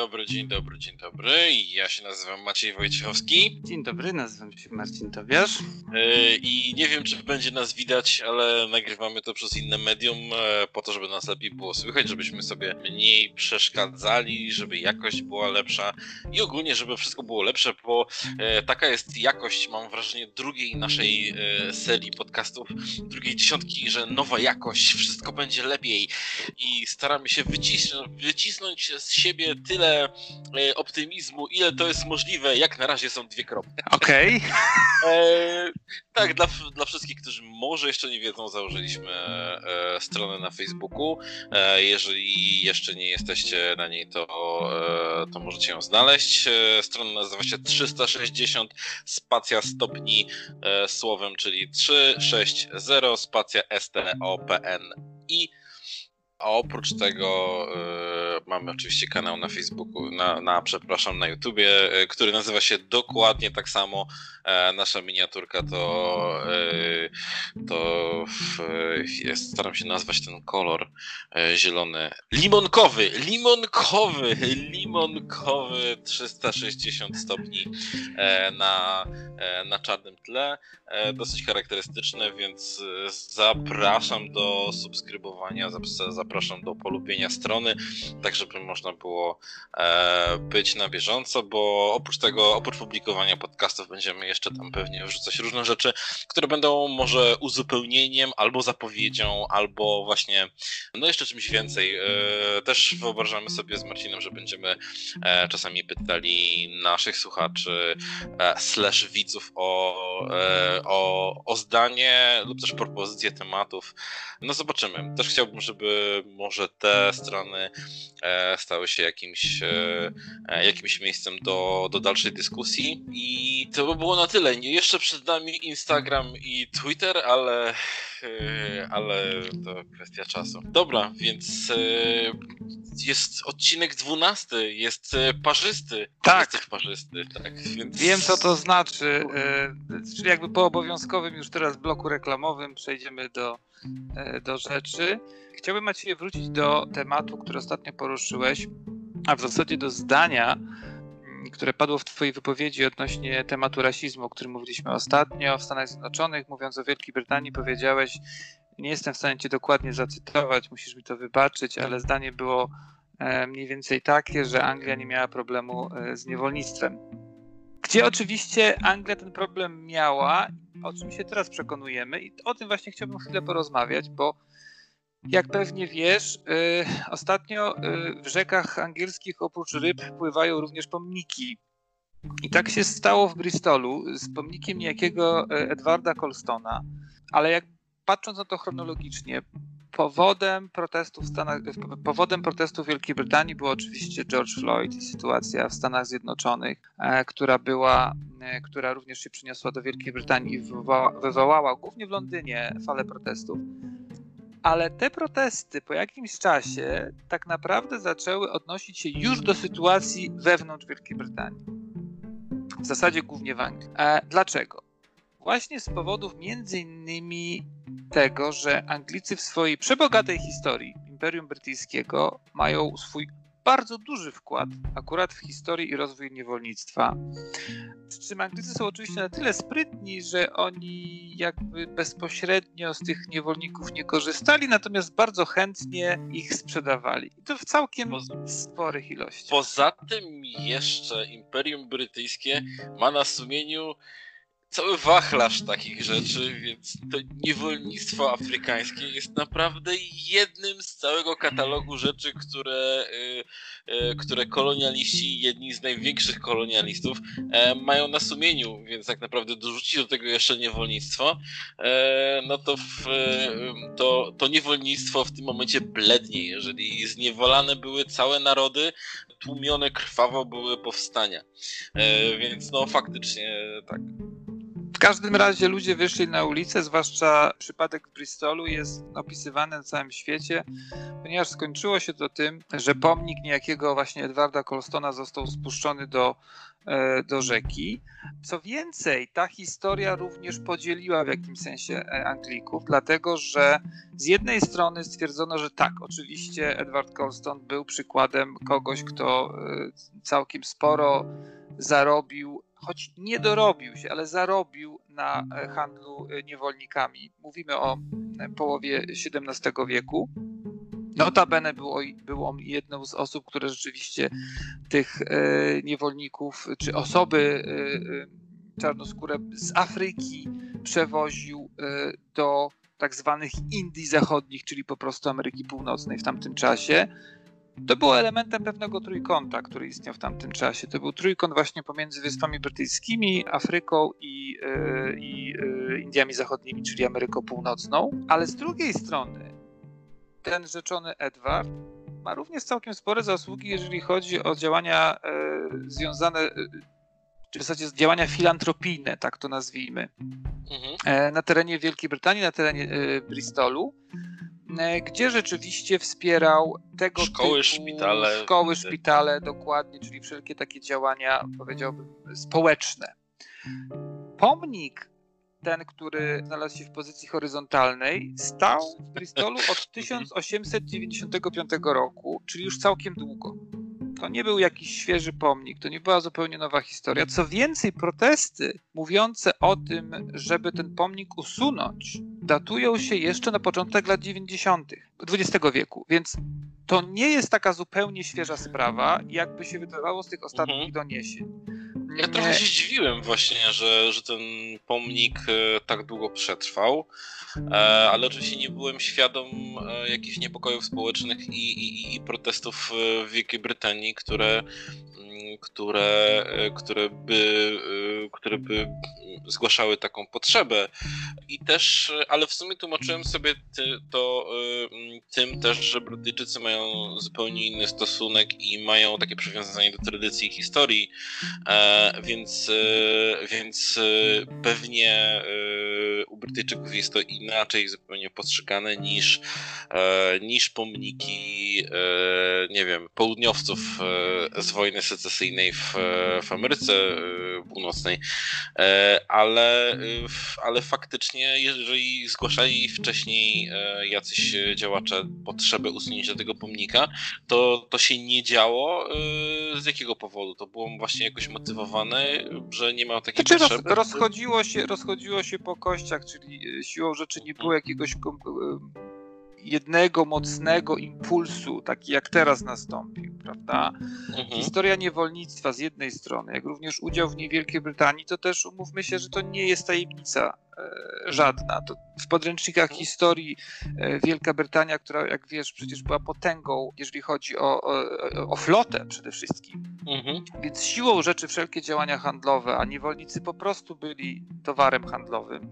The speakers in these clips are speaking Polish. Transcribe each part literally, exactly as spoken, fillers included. dobry, dzień dobry, dzień dobry. Ja się nazywam Maciej Wojciechowski. Dzień dobry, nazywam się Marcin Tobiasz. Yy, I nie wiem, czy będzie nas widać, ale nagrywamy to przez inne medium yy, po to, żeby nas lepiej było słychać, żebyśmy sobie mniej przeszkadzali, żeby jakość była lepsza i ogólnie, żeby wszystko było lepsze, bo yy, taka jest jakość, mam wrażenie, drugiej naszej yy, serii podcastów, drugiej dziesiątki, że nowa jakość, wszystko będzie lepiej i staramy się wycisnąć, wycisnąć z siebie tyle e, optymizmu, ile to jest możliwe. Jak na razie są dwie kropki. Okej. Okay. Tak, dla, dla wszystkich, którzy może jeszcze nie wiedzą, założyliśmy e, stronę na Facebooku. E, jeżeli jeszcze nie jesteście na niej, to, e, to możecie ją znaleźć. E, strona nazywa się trzysta sześćdziesiąt spacja stopni e, słowem, czyli trzysta sześćdziesiąt spacja stopni. A oprócz tego y, mamy oczywiście kanał na Facebooku, na, na przepraszam, na YouTubie, y, który nazywa się dokładnie tak samo. E, nasza miniaturka to, y, to y, jest, staram się nazwać ten kolor y, zielony. Limonkowy, limonkowy, limonkowy trzysta sześćdziesiąt stopni e, na, e, na czarnym tle. E, dosyć charakterystyczne, więc zapraszam do subskrybowania, zapraszam Zapraszam do polubienia strony, tak żeby można było e, być na bieżąco, bo oprócz tego, oprócz publikowania podcastów będziemy jeszcze tam pewnie wrzucać różne rzeczy, które będą może uzupełnieniem, albo zapowiedzią, albo właśnie, no jeszcze czymś więcej. E, też wyobrażamy sobie z Marcinem, że będziemy e, czasami pytali naszych słuchaczy e, slash widzów o, e, o, o zdanie lub też propozycje tematów. No zobaczymy. Też chciałbym, żeby może te strony e, stały się jakimś, e, jakimś miejscem do, do dalszej dyskusji. I to by było na tyle. Jeszcze przed nami Instagram i Twitter, ale, e, ale to kwestia czasu. Dobra, więc e, jest odcinek dwunasty, jest parzysty. Tak. Jest parzysty, tak. Więc... Wiem, co to znaczy. E, czyli jakby po obowiązkowym już teraz bloku reklamowym przejdziemy do, e, do rzeczy. Chciałbym, Macieju, wrócić do tematu, który ostatnio poruszyłeś, a w zasadzie do zdania, które padło w twojej wypowiedzi odnośnie tematu rasizmu, o którym mówiliśmy ostatnio w Stanach Zjednoczonych. Mówiąc o Wielkiej Brytanii, powiedziałeś, nie jestem w stanie cię dokładnie zacytować, musisz mi to wybaczyć, ale zdanie było mniej więcej takie, że Anglia nie miała problemu z niewolnictwem. Gdzie oczywiście Anglia ten problem miała, o czym się teraz przekonujemy i o tym właśnie chciałbym chwilę porozmawiać, bo jak pewnie wiesz, yy, ostatnio yy, w rzekach angielskich oprócz ryb pływają również pomniki. I tak się stało w Bristolu z pomnikiem niejakiego Edwarda Colstona, ale jak patrząc na to chronologicznie, powodem protestów w Stanach, powodem protestów Wielkiej Brytanii było oczywiście George Floyd i sytuacja w Stanach Zjednoczonych, e, która była, e, która również się przyniosła do Wielkiej Brytanii i wywoła, wywołała głównie w Londynie falę protestów. Ale te protesty po jakimś czasie tak naprawdę zaczęły odnosić się już do sytuacji wewnątrz Wielkiej Brytanii. W zasadzie głównie w Anglii. E, dlaczego? Właśnie z powodów między innymi tego, że Anglicy w swojej przebogatej historii Imperium Brytyjskiego mają swój bardzo duży wkład akurat w historię i rozwój niewolnictwa. Przy czym Anglicy są oczywiście na tyle sprytni, że oni jakby bezpośrednio z tych niewolników nie korzystali, natomiast bardzo chętnie ich sprzedawali. I to w całkiem poza, sporych ilościach. Poza tym jeszcze Imperium Brytyjskie ma na sumieniu cały wachlarz takich rzeczy, więc to niewolnictwo afrykańskie jest naprawdę jednym z całego katalogu rzeczy, które, które kolonialiści, jedni z największych kolonialistów mają na sumieniu, więc tak naprawdę dorzucić do tego jeszcze niewolnictwo, no to, w, to, to niewolnictwo w tym momencie blednie, jeżeli zniewolane były całe narody, tłumione krwawo były powstania, więc no faktycznie tak. każdym razie ludzie wyszli na ulicę, zwłaszcza przypadek w Bristolu jest opisywany na całym świecie, ponieważ skończyło się to tym, że pomnik niejakiego właśnie Edwarda Colstona został spuszczony do, do rzeki. Co więcej, ta historia również podzieliła w jakimś sensie Anglików, dlatego że z jednej strony stwierdzono, że tak, oczywiście Edward Colston był przykładem kogoś, kto całkiem sporo zarobił, choć nie dorobił się, ale zarobił na handlu niewolnikami. Mówimy o połowie siedemnastego wieku. Notabene był, był on jedną z osób, które rzeczywiście tych niewolników czy osoby czarnoskóre z Afryki przewoził do tak zwanych Indii Zachodnich, czyli po prostu Ameryki Północnej w tamtym czasie. To było elementem pewnego trójkąta, który istniał w tamtym czasie. To był trójkąt właśnie pomiędzy Wyspami Brytyjskimi, Afryką i, i Indiami Zachodnimi, czyli Ameryką Północną. Ale z drugiej strony ten rzeczony Edward ma również całkiem spore zasługi, jeżeli chodzi o działania związane, czy w zasadzie działania filantropijne, tak to nazwijmy, mhm. na terenie Wielkiej Brytanii, na terenie Bristolu, gdzie rzeczywiście wspierał tego szkoły, typu szpitale, szkoły, szpitale, dokładnie, czyli wszelkie takie działania, powiedziałbym, społeczne. Pomnik, ten, który znalazł się w pozycji horyzontalnej, stał w Bristolu od tysiąc osiemset dziewięćdziesiątego piątego roku, czyli już całkiem długo. To nie był jakiś świeży pomnik, to nie była zupełnie nowa historia. Co więcej, protesty mówiące o tym, żeby ten pomnik usunąć, datują się jeszcze na początek lat dziewięćdziesiątych dwudziestego wieku, więc to nie jest taka zupełnie świeża sprawa, jakby się wydawało z tych ostatnich mhm. doniesień. Ja trochę się zdziwiłem właśnie, że, że ten pomnik tak długo przetrwał, ale oczywiście nie byłem świadom jakichś niepokojów społecznych i, i, i protestów w Wielkiej Brytanii, które, które, które, by, które by zgłaszały taką potrzebę. I też, ale w sumie tłumaczyłem sobie to tym też, że Brytyjczycy mają zupełnie inny stosunek i mają takie przywiązanie do tradycji i historii, Więc, więc pewnie u Brytyjczyków jest to inaczej zupełnie postrzegane niż, niż pomniki, nie wiem, południowców z wojny secesyjnej w, w Ameryce Północnej, ale, ale faktycznie, jeżeli zgłaszali wcześniej jacyś działacze potrzebę usunięcia tego pomnika, to, to się nie działo. Z jakiego powodu? To było właśnie jakoś motywowane, że nie ma takiej znaczy potrzeby? Roz, rozchodziło, się, rozchodziło się po kościach, czyli siłą rzeczy nie było jakiegoś jednego mocnego impulsu, taki jak teraz nastąpił, prawda? Mhm. Historia niewolnictwa z jednej strony, jak również udział w niej Wielkiej Brytanii, to też umówmy się, że to nie jest tajemnica e, żadna. To w podręcznikach historii e, Wielka Brytania, która jak wiesz przecież była potęgą, jeżeli chodzi o, o, o flotę przede wszystkim. Mhm. Więc siłą rzeczy wszelkie działania handlowe, a niewolnicy po prostu byli towarem handlowym.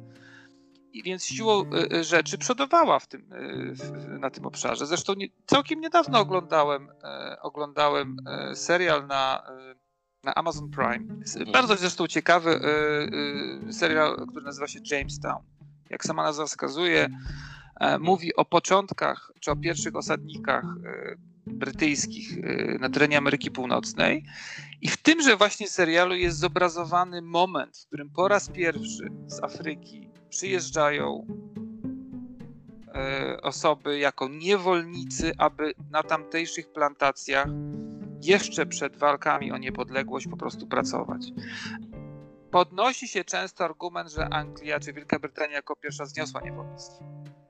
I więc siłą rzeczy przodowała w tym, na tym obszarze. Zresztą nie, całkiem niedawno oglądałem, oglądałem serial na, na Amazon Prime. Bardzo zresztą ciekawy serial, który nazywa się Jamestown. Jak sama nazwa wskazuje, mówi o początkach czy o pierwszych osadnikach brytyjskich na terenie Ameryki Północnej. I w tymże właśnie serialu jest zobrazowany moment, w którym po raz pierwszy z Afryki przyjeżdżają e, osoby jako niewolnicy, aby na tamtejszych plantacjach jeszcze przed walkami o niepodległość po prostu pracować. Podnosi się często argument, że Anglia czy Wielka Brytania jako pierwsza zniosła niewolnictwo.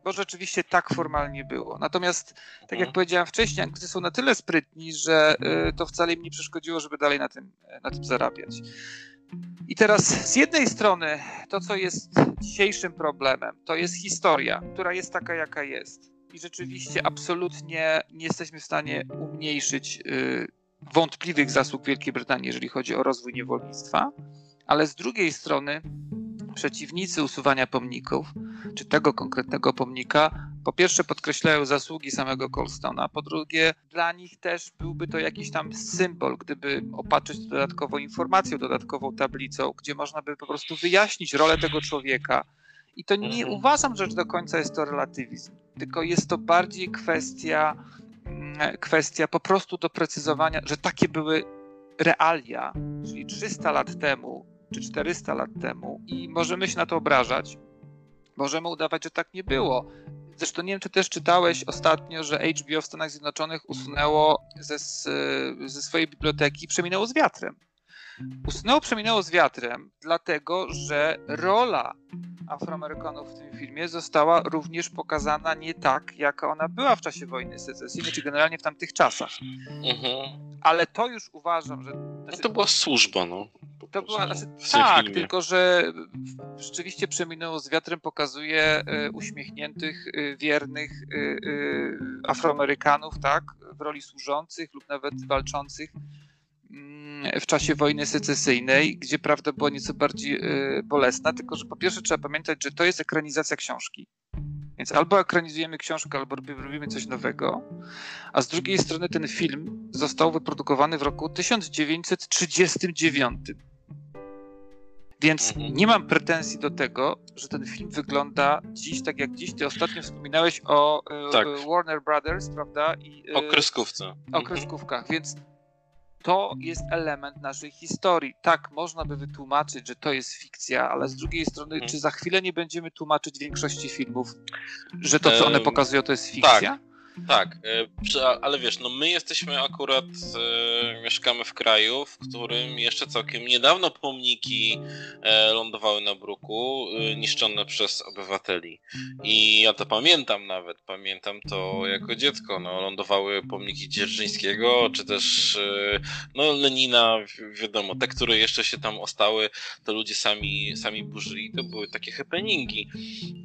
Bo rzeczywiście tak formalnie było. Natomiast, tak jak powiedziałem wcześniej, Anglicy są na tyle sprytni, że y, to wcale im nie przeszkodziło, żeby dalej na tym, na tym zarabiać. I teraz z jednej strony to, co jest dzisiejszym problemem, to jest historia, która jest taka, jaka jest. I rzeczywiście absolutnie nie jesteśmy w stanie umniejszyć y, wątpliwych zasług Wielkiej Brytanii, jeżeli chodzi o rozwój niewolnictwa. Ale z drugiej strony przeciwnicy usuwania pomników, czy tego konkretnego pomnika, po pierwsze podkreślają zasługi samego Colstona, po drugie dla nich też byłby to jakiś tam symbol, gdyby opatrzyć dodatkową informacją, dodatkową tablicą, gdzie można by po prostu wyjaśnić rolę tego człowieka. I to nie uważam, że do końca jest to relatywizm, tylko jest to bardziej kwestia, kwestia po prostu doprecyzowania, że takie były realia, czyli trzysta lat temu, czy czterysta lat temu i możemy się na to obrażać, możemy udawać, że tak nie było. Zresztą nie wiem, czy też czytałeś ostatnio, że H B O w Stanach Zjednoczonych usunęło ze, ze swojej biblioteki Przeminęło z wiatrem. Usunęło Przeminęło z wiatrem, dlatego że rola Afroamerykanów w tym filmie została również pokazana nie tak, jaka ona była w czasie wojny secesyjnej, czy generalnie w tamtych czasach. Mhm. Ale to już uważam, że... Znaczy, no to była służba, no. To była, znaczy, tak, filmie. Tylko że rzeczywiście Przeminęło z wiatrem pokazuje e, uśmiechniętych, e, wiernych e, e, Afroamerykanów, tak, w roli służących lub nawet walczących w czasie wojny secesyjnej, gdzie prawda była nieco bardziej y, bolesna, tylko że po pierwsze trzeba pamiętać, że to jest ekranizacja książki. Więc albo ekranizujemy książkę, albo robimy coś nowego, a z drugiej strony ten film został wyprodukowany w roku tysiąc dziewięćset trzydziestym dziewiątym. Więc nie mam pretensji do tego, że ten film wygląda dziś tak jak dziś. Ty ostatnio wspominałeś o y, tak. Warner Brothers, prawda? I, y, o kreskówce. O kreskówkach, więc to jest element naszej historii. Tak, można by wytłumaczyć, że to jest fikcja, ale z drugiej strony, czy za chwilę nie będziemy tłumaczyć większości filmów, że to, co one pokazują, to jest fikcja? Tak, tak. Ale wiesz, no my jesteśmy akurat, e, mieszkamy w kraju, w którym jeszcze całkiem niedawno pomniki e, lądowały na bruku, e, niszczone przez obywateli. I ja to pamiętam nawet, pamiętam to jako dziecko. No, lądowały pomniki Dzierżyńskiego, czy też e, no, Lenina, wiadomo, te, które jeszcze się tam ostały, to ludzie sami, sami burzyli, to były takie happeningi.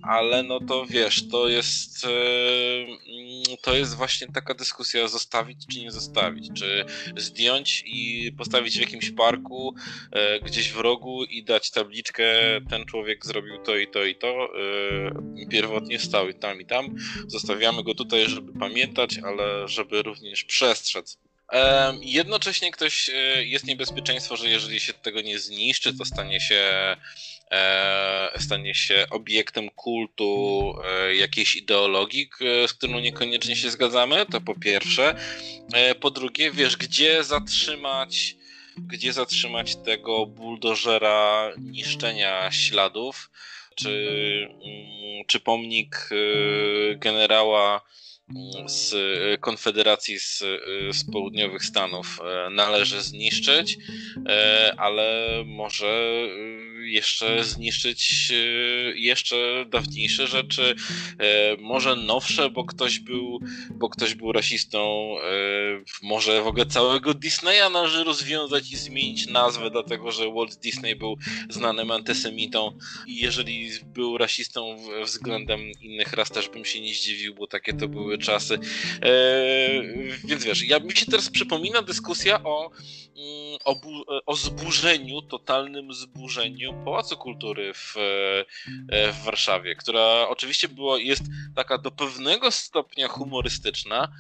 Ale no to wiesz, to jest... E, to jest właśnie taka dyskusja, zostawić czy nie zostawić, czy zdjąć i postawić w jakimś parku, e, gdzieś w rogu i dać tabliczkę, ten człowiek zrobił to i to i to, e, pierwotnie stał i tam i tam, zostawiamy go tutaj, żeby pamiętać, ale żeby również przestrzec. E, jednocześnie ktoś, e, jest niebezpieczeństwo, że jeżeli się tego nie zniszczy, to stanie się... stanie się obiektem kultu jakiejś ideologii, z którą niekoniecznie się zgadzamy, to po pierwsze. Po drugie, wiesz, gdzie zatrzymać, gdzie zatrzymać tego buldożera niszczenia śladów, czy, czy pomnik generała z Konfederacji z, z południowych Stanów należy zniszczyć, ale może jeszcze zniszczyć jeszcze dawniejsze rzeczy, może nowsze, bo ktoś był, bo ktoś był rasistą, może w ogóle całego Disneya należy rozwiązać i zmienić nazwę, dlatego że Walt Disney był znanym antysemitą i jeżeli był rasistą względem innych ras, też bym się nie zdziwił, bo takie to były czasy. Więc wiesz, ja mi się teraz przypomina dyskusja o, o, o zburzeniu, totalnym zburzeniu Pałacu Kultury w, w Warszawie, która oczywiście była, jest taka do pewnego stopnia humorystyczna,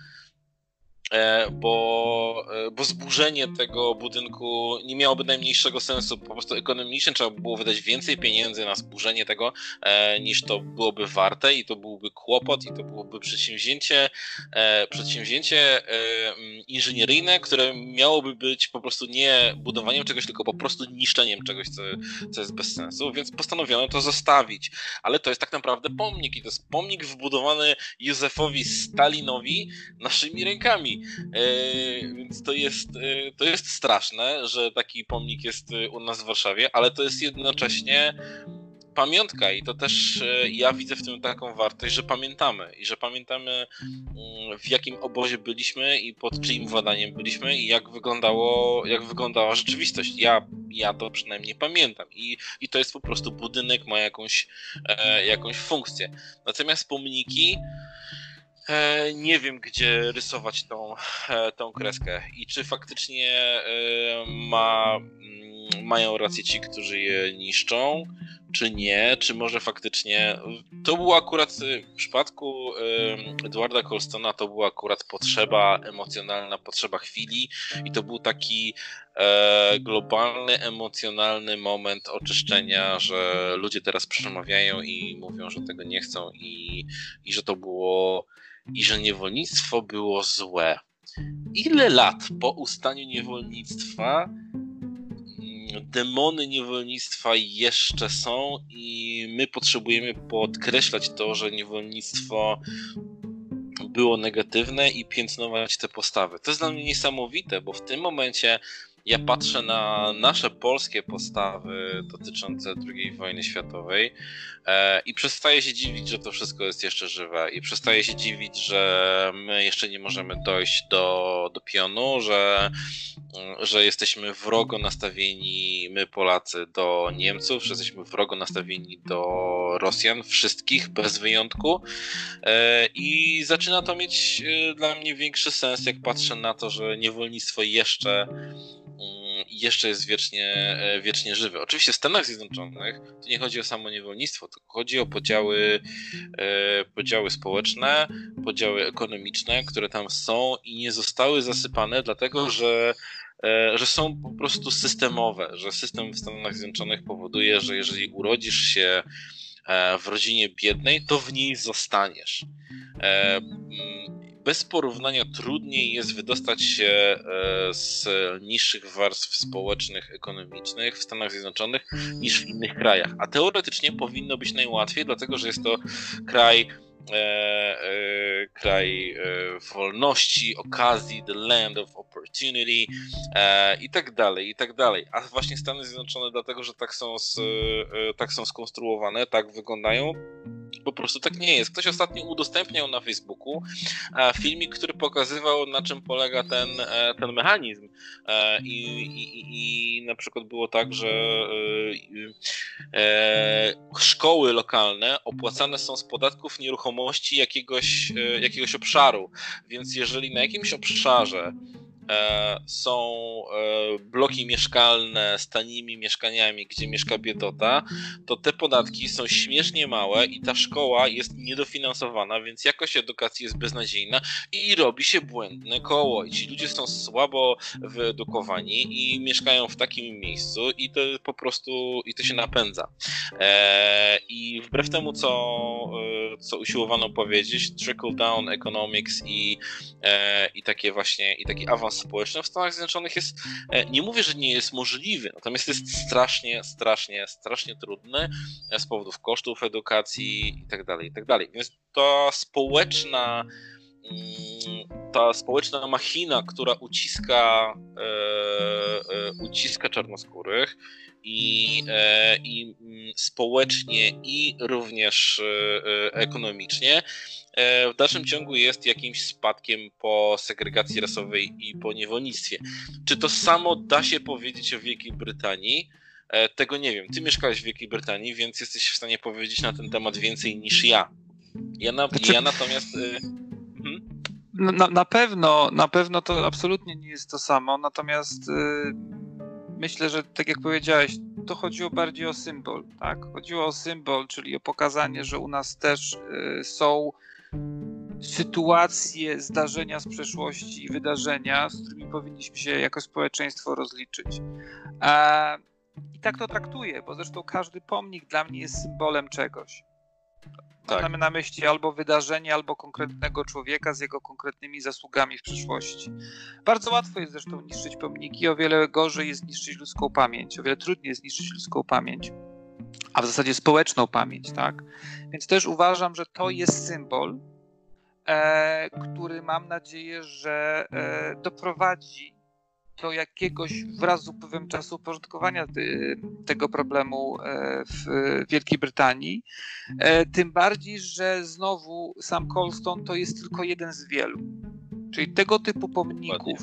Bo, bo zburzenie tego budynku nie miałoby najmniejszego sensu, po prostu ekonomicznie trzeba było wydać więcej pieniędzy na zburzenie tego, e, niż to byłoby warte i to byłby kłopot i to byłoby przedsięwzięcie, e, przedsięwzięcie e, inżynieryjne, które miałoby być po prostu nie budowaniem czegoś, tylko po prostu niszczeniem czegoś, co, co jest bez sensu, więc postanowiono to zostawić, ale to jest tak naprawdę pomnik i to jest pomnik wbudowany Józefowi Stalinowi naszymi rękami. Yy, więc to jest, yy, to jest straszne, że taki pomnik jest yy, u nas w Warszawie, ale to jest jednocześnie pamiątka i to też yy, ja widzę w tym taką wartość, że pamiętamy i że pamiętamy yy, w jakim obozie byliśmy i pod czyim władaniem byliśmy i jak wyglądało, jak wyglądała rzeczywistość. Ja, ja to przynajmniej pamiętam i, i to jest po prostu budynek, ma jakąś, yy, jakąś funkcję. Natomiast pomniki, E, nie wiem, gdzie rysować tą, e, tą kreskę i czy faktycznie e, ma, mają rację ci, którzy je niszczą, czy nie, czy może faktycznie... To było akurat w przypadku Edwarda Colstona, to była akurat potrzeba emocjonalna, potrzeba chwili i to był taki globalny, emocjonalny moment oczyszczenia, że ludzie teraz przemawiają i mówią, że tego nie chcą i, i że to było... i że niewolnictwo było złe. Ile lat po ustaniu niewolnictwa demony niewolnictwa jeszcze są i my potrzebujemy podkreślać to, że niewolnictwo było negatywne i piętnować te postawy. To jest dla mnie niesamowite, bo w tym momencie ja patrzę na nasze polskie postawy dotyczące drugiej wojny światowej e, i przestaję się dziwić, że to wszystko jest jeszcze żywe i przestaję się dziwić, że my jeszcze nie możemy dojść do, do pionu, że, że jesteśmy wrogo nastawieni, my Polacy, do Niemców, że jesteśmy wrogo nastawieni do Rosjan, wszystkich, bez wyjątku e, i zaczyna to mieć e, dla mnie większy sens, jak patrzę na to, że niewolnictwo jeszcze jeszcze jest wiecznie, wiecznie żywy. Oczywiście w Stanach Zjednoczonych to nie chodzi o samo niewolnictwo, tylko chodzi o podziały, e, podziały społeczne, podziały ekonomiczne, które tam są i nie zostały zasypane, dlatego że, e, że są po prostu systemowe, że system w Stanach Zjednoczonych powoduje, że jeżeli urodzisz się e, w rodzinie biednej, to w niej zostaniesz. E, m, Bez porównania trudniej jest wydostać się z niższych warstw społecznych, ekonomicznych w Stanach Zjednoczonych niż w innych krajach. A teoretycznie powinno być najłatwiej, dlatego że jest to kraj, e, e, kraj wolności, okazji, the land of opportunity e, i tak dalej, i tak dalej. A właśnie Stany Zjednoczone dlatego, że tak są, z, e, tak są skonstruowane, tak wyglądają, po prostu tak nie jest. Ktoś ostatnio udostępniał na Facebooku filmik, który pokazywał, na czym polega ten, ten mechanizm. I, i, i na przykład było tak, że e, szkoły lokalne opłacane są z podatków nieruchomości jakiegoś, jakiegoś obszaru. Więc jeżeli na jakimś obszarze E, są e, bloki mieszkalne z tanimi mieszkaniami, gdzie mieszka biedota, to te podatki są śmiesznie małe i ta szkoła jest niedofinansowana, więc jakość edukacji jest beznadziejna i robi się błędne koło. I ci ludzie są słabo wyedukowani i mieszkają w takim miejscu i to po prostu i to się napędza. E, I wbrew temu, co, e, co usiłowano powiedzieć, trickle down economics i, e, i takie właśnie i taki awans społeczny w Stanach Zjednoczonych jest, nie mówię, że nie jest możliwy, natomiast jest strasznie, strasznie, strasznie trudny z powodów kosztów edukacji i tak dalej, i tak dalej. Więc ta społeczna, ta społeczna machina, która uciska, uciska czarnoskórych i, i społecznie i również ekonomicznie, w dalszym ciągu jest jakimś spadkiem po segregacji rasowej i po niewolnictwie. Czy to samo da się powiedzieć o Wielkiej Brytanii? Tego nie wiem. Ty mieszkałeś w Wielkiej Brytanii, więc jesteś w stanie powiedzieć na ten temat więcej niż ja. Ja, na, znaczy... ja natomiast... Hmm? Na, na pewno, na pewno to absolutnie nie jest to samo, natomiast... Yy... Myślę, że tak jak powiedziałeś, to chodziło bardziej o symbol, tak? Chodziło o symbol, czyli o pokazanie, że u nas też y, są sytuacje, zdarzenia z przeszłości i wydarzenia, z którymi powinniśmy się jako społeczeństwo rozliczyć. A, I tak to traktuję, bo zresztą każdy pomnik dla mnie jest symbolem czegoś. Tak. Mamy na myśli albo wydarzenie, albo konkretnego człowieka z jego konkretnymi zasługami w przeszłości. Bardzo łatwo jest zresztą niszczyć pomniki, o wiele gorzej jest niszczyć ludzką pamięć, o wiele trudniej jest niszczyć ludzką pamięć, a w zasadzie społeczną pamięć, tak? Więc też uważam, że to jest symbol, e, który mam nadzieję, że e, doprowadzi do jakiegoś wraz z upływem czasu uporządkowania ty, tego problemu w Wielkiej Brytanii. Tym bardziej, że znowu sam Colston to jest tylko jeden z wielu. Czyli tego typu pomników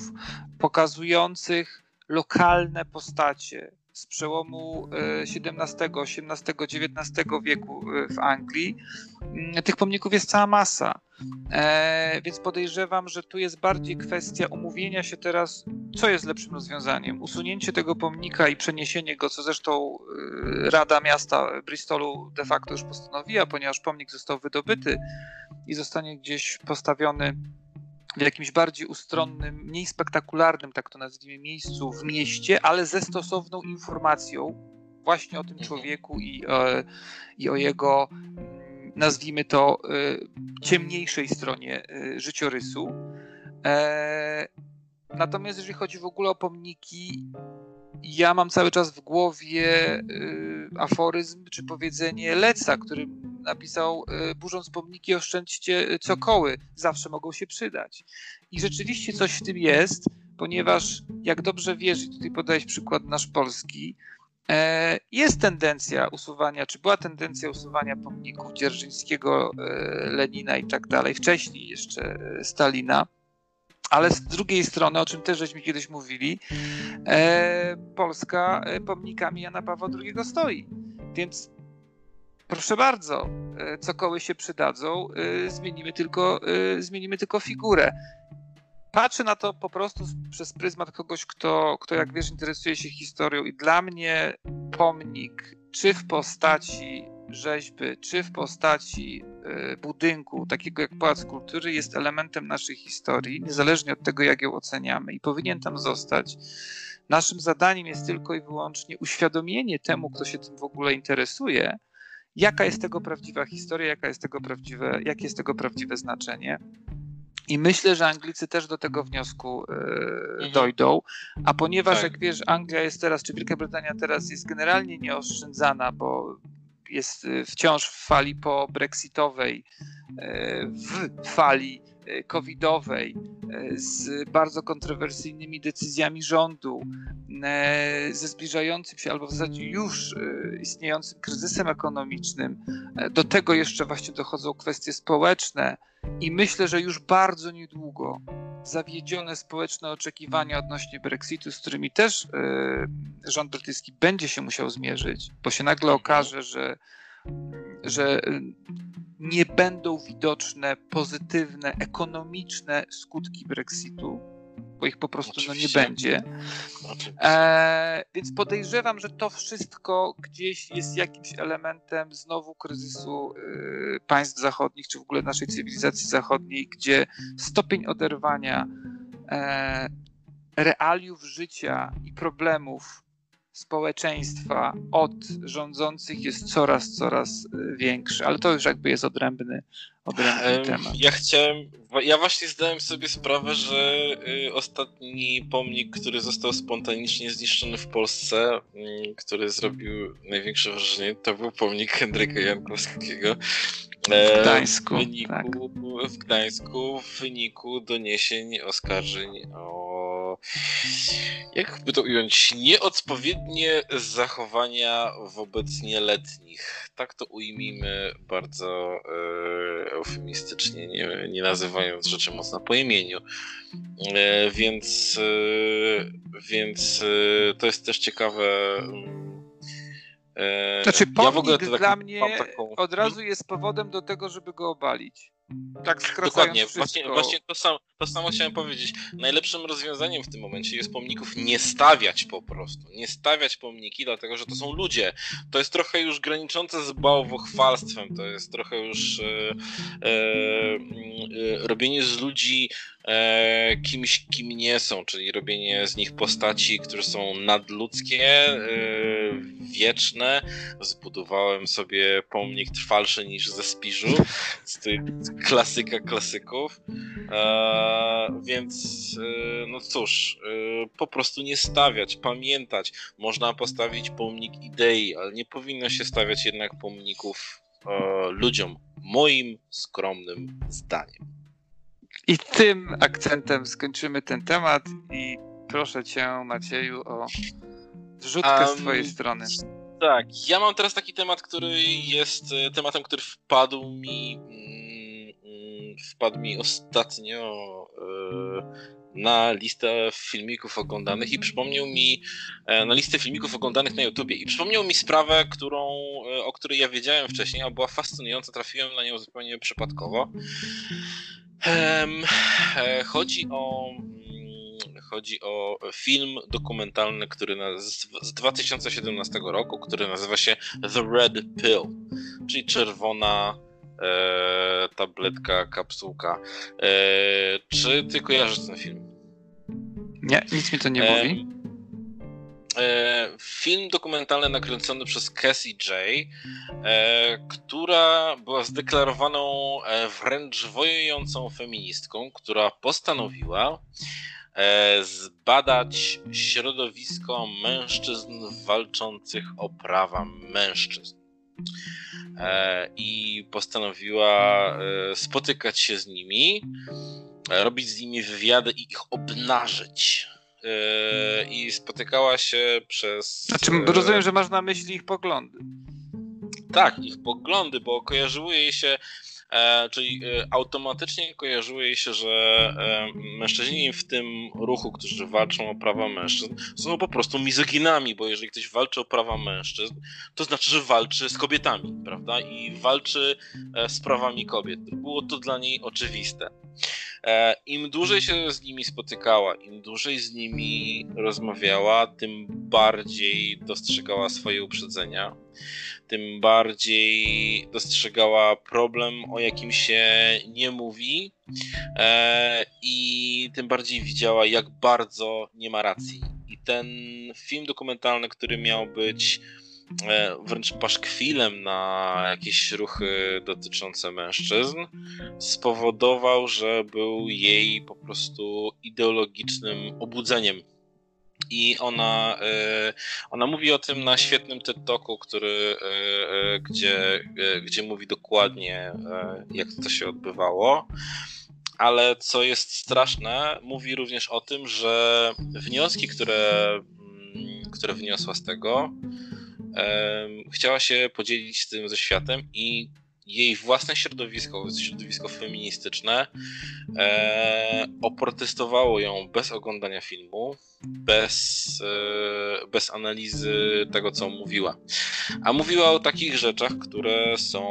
pokazujących lokalne postacie, z przełomu siedemnastego, osiemnastego, dziewiętnastego wieku w Anglii. Tych pomników jest cała masa, e, więc podejrzewam, że tu jest bardziej kwestia umówienia się teraz, co jest lepszym rozwiązaniem. Usunięcie tego pomnika i przeniesienie go, co zresztą Rada Miasta Bristolu de facto już postanowiła, ponieważ pomnik został wydobyty i zostanie gdzieś postawiony w jakimś bardziej ustronnym, mniej spektakularnym, tak to nazwijmy, miejscu w mieście, ale ze stosowną informacją właśnie o tym człowieku i, i o jego, nazwijmy to, ciemniejszej stronie życiorysu. Natomiast jeżeli chodzi w ogóle o pomniki, ja mam cały czas w głowie aforyzm czy powiedzenie Leca, który napisał: burząc pomniki, oszczędźcie cokoły, zawsze mogą się przydać. I rzeczywiście coś w tym jest, ponieważ jak dobrze wiesz, i tutaj podajesz przykład nasz polski, jest tendencja usuwania, czy była tendencja usuwania pomników Dzierżyńskiego, Lenina i tak dalej, wcześniej jeszcze Stalina. Ale z drugiej strony, o czym też żeśmy kiedyś mówili, e, Polska pomnikami Jana Pawła drugiego stoi. Więc proszę bardzo, e, cokoły się przydadzą, e, zmienimy tylko, e, zmienimy tylko figurę. Patrzę na to po prostu przez pryzmat kogoś, kto, kto jak wiesz, interesuje się historią, i dla mnie pomnik, czy w postaci rzeźby, czy w postaci budynku, takiego jak Pałac Kultury, jest elementem naszej historii, niezależnie od tego, jak ją oceniamy, i powinien tam zostać. Naszym zadaniem jest tylko i wyłącznie uświadomienie temu, kto się tym w ogóle interesuje, jaka jest tego prawdziwa historia, jaka jest tego prawdziwe, jakie jest tego prawdziwe znaczenie. I myślę, że Anglicy też do tego wniosku yy, dojdą, a ponieważ tak, jak wiesz, Anglia jest teraz, czy Wielka Brytania teraz jest generalnie nieoszczędzana, bo jest wciąż w fali pobrexitowej, w fali covidowej, z bardzo kontrowersyjnymi decyzjami rządu, ze zbliżającym się albo w zasadzie już istniejącym kryzysem ekonomicznym. Do tego jeszcze właśnie dochodzą kwestie społeczne i myślę, że już bardzo niedługo zawiedzione społeczne oczekiwania odnośnie Brexitu, z którymi też y, rząd brytyjski będzie się musiał zmierzyć, bo się nagle okaże, że, że nie będą widoczne pozytywne, ekonomiczne skutki Brexitu, bo ich po prostu no, nie będzie. E, więc podejrzewam, że to wszystko gdzieś jest jakimś elementem znowu kryzysu y, państw zachodnich, czy w ogóle naszej cywilizacji zachodniej, gdzie stopień oderwania e, realiów życia i problemów społeczeństwa od rządzących jest coraz, coraz większy, ale to już jakby jest odrębny, odrębny temat. Ja chciałem, ja właśnie zdałem sobie sprawę, że ostatni pomnik, który został spontanicznie zniszczony w Polsce, który zrobił największe wrażenie, to był pomnik Henryka Jankowskiego. W Gdańsku, w wyniku, tak. w Gdańsku w wyniku doniesień, oskarżeń o, jakby to ująć, nieodpowiednie zachowania wobec nieletnich. Tak to ujmijmy bardzo e, eufemistycznie, nie, nie nazywając rzeczy mocno po imieniu. E, więc e, więc e, to jest też ciekawe. Znaczy pomnik ja dla mnie taką... od razu jest powodem do tego, żeby go obalić. Tak skracając dokładnie, wszystko. Właśnie, właśnie to, sam, to samo chciałem powiedzieć. Najlepszym rozwiązaniem w tym momencie jest pomników nie stawiać po prostu. Nie stawiać pomniki, dlatego że to są ludzie. To jest trochę już graniczące z bałwochwalstwem. To jest trochę już e, e, e, robienie z ludzi e, kimś, kim nie są, czyli robienie z nich postaci, które są nadludzkie, e, wieczne. Zbudowałem sobie pomnik trwalszy niż ze Spiżu. Z tych klasyka klasyków, eee, więc e, no cóż, e, po prostu nie stawiać, pamiętać. Można postawić pomnik idei, ale nie powinno się stawiać jednak pomników e, ludziom, moim skromnym zdaniem. I tym akcentem skończymy ten temat i proszę cię, Macieju, o wrzutkę um... z twojej strony. Tak, ja mam teraz taki temat, który jest tematem, który wpadł mi wpadł mi ostatnio na listę filmików oglądanych i przypomniał mi, na listę filmików oglądanych na YouTubie i przypomniał mi sprawę, którą, o której ja wiedziałem wcześniej, a była fascynująca, trafiłem na nią zupełnie przypadkowo. Chodzi o... Chodzi o film dokumentalny, który naz- z dwa tysiące siedemnastego roku, który nazywa się The Red Pill, czyli czerwona e, tabletka, kapsułka. E, czy ty kojarzysz ten film? Nie, nic mi to nie e, mówi. E, film dokumentalny nakręcony przez Cassie J, e, która była zdeklarowaną e, wręcz wojującą feministką, która postanowiła zbadać środowisko mężczyzn walczących o prawa mężczyzn. I postanowiła spotykać się z nimi, robić z nimi wywiady i ich obnażyć. I spotykała się przez... Znaczy, rozumiem, że masz na myśli ich poglądy. Tak, ich poglądy, bo kojarzyło jej się... E, czyli e, automatycznie kojarzyło jej się, że e, mężczyźni w tym ruchu, którzy walczą o prawa mężczyzn, są po prostu mizoginami, bo jeżeli ktoś walczy o prawa mężczyzn, to znaczy, że walczy z kobietami, prawda? I walczy e, z prawami kobiet. Było to dla niej oczywiste. E, Im dłużej się z nimi spotykała, im dłużej z nimi rozmawiała, tym bardziej dostrzegała swoje uprzedzenia, tym bardziej dostrzegała problem, o jakim się nie mówi, e, i tym bardziej widziała, jak bardzo nie ma racji. I ten film dokumentalny, który miał być e, wręcz paszkwilem na jakieś ruchy dotyczące mężczyzn, spowodował, że był jej po prostu ideologicznym obudzeniem. I ona, ona mówi o tym na świetnym TikToku, który, gdzie, gdzie mówi dokładnie, jak to się odbywało. Ale co jest straszne, mówi również o tym, że wnioski, które, które wyniosła z tego, chciała się podzielić z tym ze światem i jej własne środowisko, środowisko feministyczne, e, oprotestowało ją bez oglądania filmu, bez, e, bez analizy tego, co mówiła. A mówiła o takich rzeczach, które są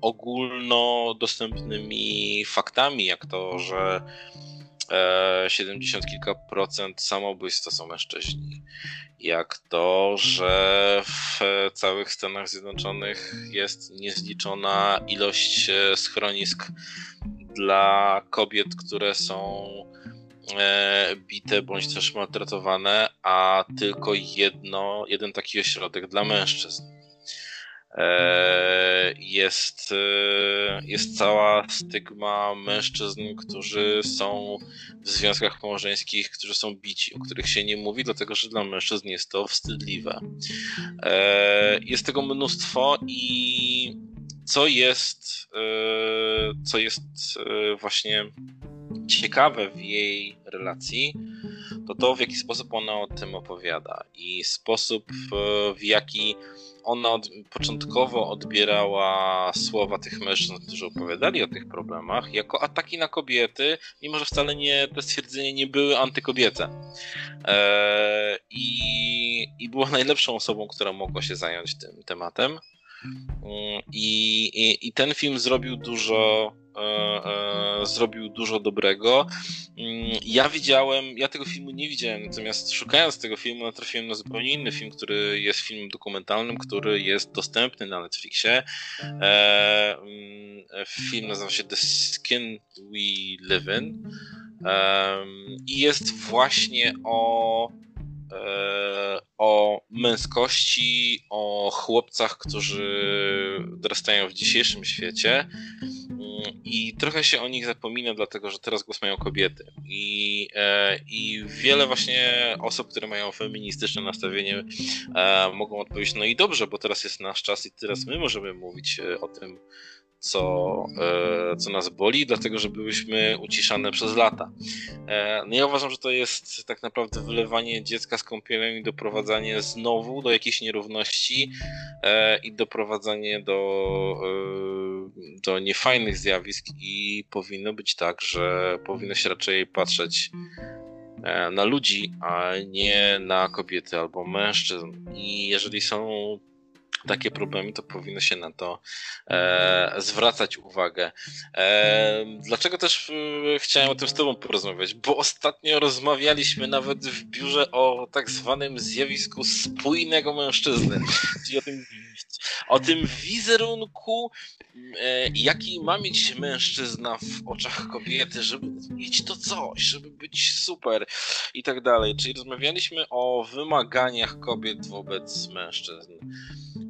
ogólnodostępnymi faktami, jak to, że siedemdziesiąt kilka procent samobójstw to są mężczyźni. Jak to, że w całych Stanach Zjednoczonych jest niezliczona ilość schronisk dla kobiet, które są bite bądź też maltretowane, a tylko jedno, jeden taki ośrodek dla mężczyzn. Jest, jest cała stygma mężczyzn, którzy są w związkach małżeńskich, którzy są bici, o których się nie mówi, dlatego że dla mężczyzn jest to wstydliwe. Jest tego mnóstwo i co jest, co jest właśnie ciekawe w jej relacji, to to, w jaki sposób ona o tym opowiada i sposób, w jaki ona od, początkowo odbierała słowa tych mężczyzn, którzy opowiadali o tych problemach, jako ataki na kobiety, mimo że wcale nie, te stwierdzenia nie były antykobiece. Eee, i, I była najlepszą osobą, która mogła się zająć tym tematem. I, i, i ten film zrobił dużo e, e, zrobił dużo dobrego. Ja widziałem, ja tego filmu nie widziałem, natomiast szukając tego filmu natrafiłem na zupełnie inny film, który jest filmem dokumentalnym, który jest dostępny na Netflixie. E, film nazywa się The Skin We Live In e, i jest właśnie o o męskości, o chłopcach, którzy dorastają w dzisiejszym świecie i trochę się o nich zapomina, dlatego że teraz głos mają kobiety i, i wiele właśnie osób, które mają feministyczne nastawienie, mogą odpowiedzieć, no i dobrze, bo teraz jest nasz czas i teraz my możemy mówić o tym, Co, e, co nas boli, dlatego że byłyśmy uciszane przez lata. E, no ja uważam, że to jest tak naprawdę wylewanie dziecka z kąpielą i doprowadzanie znowu do jakiejś nierówności e, i doprowadzanie do, e, do niefajnych zjawisk i powinno być tak, że powinno się raczej patrzeć na ludzi, a nie na kobiety albo mężczyzn. I jeżeli są takie problemy, to powinno się na to e, zwracać uwagę. E, dlaczego też e, chciałem o tym z tobą porozmawiać? Bo ostatnio rozmawialiśmy nawet w biurze o tak zwanym zjawisku spójnego mężczyzny, czyli o tym, o tym wizerunku, e, jaki ma mieć mężczyzna w oczach kobiety, żeby mieć to coś, żeby być super i tak dalej. Czyli rozmawialiśmy o wymaganiach kobiet wobec mężczyzn.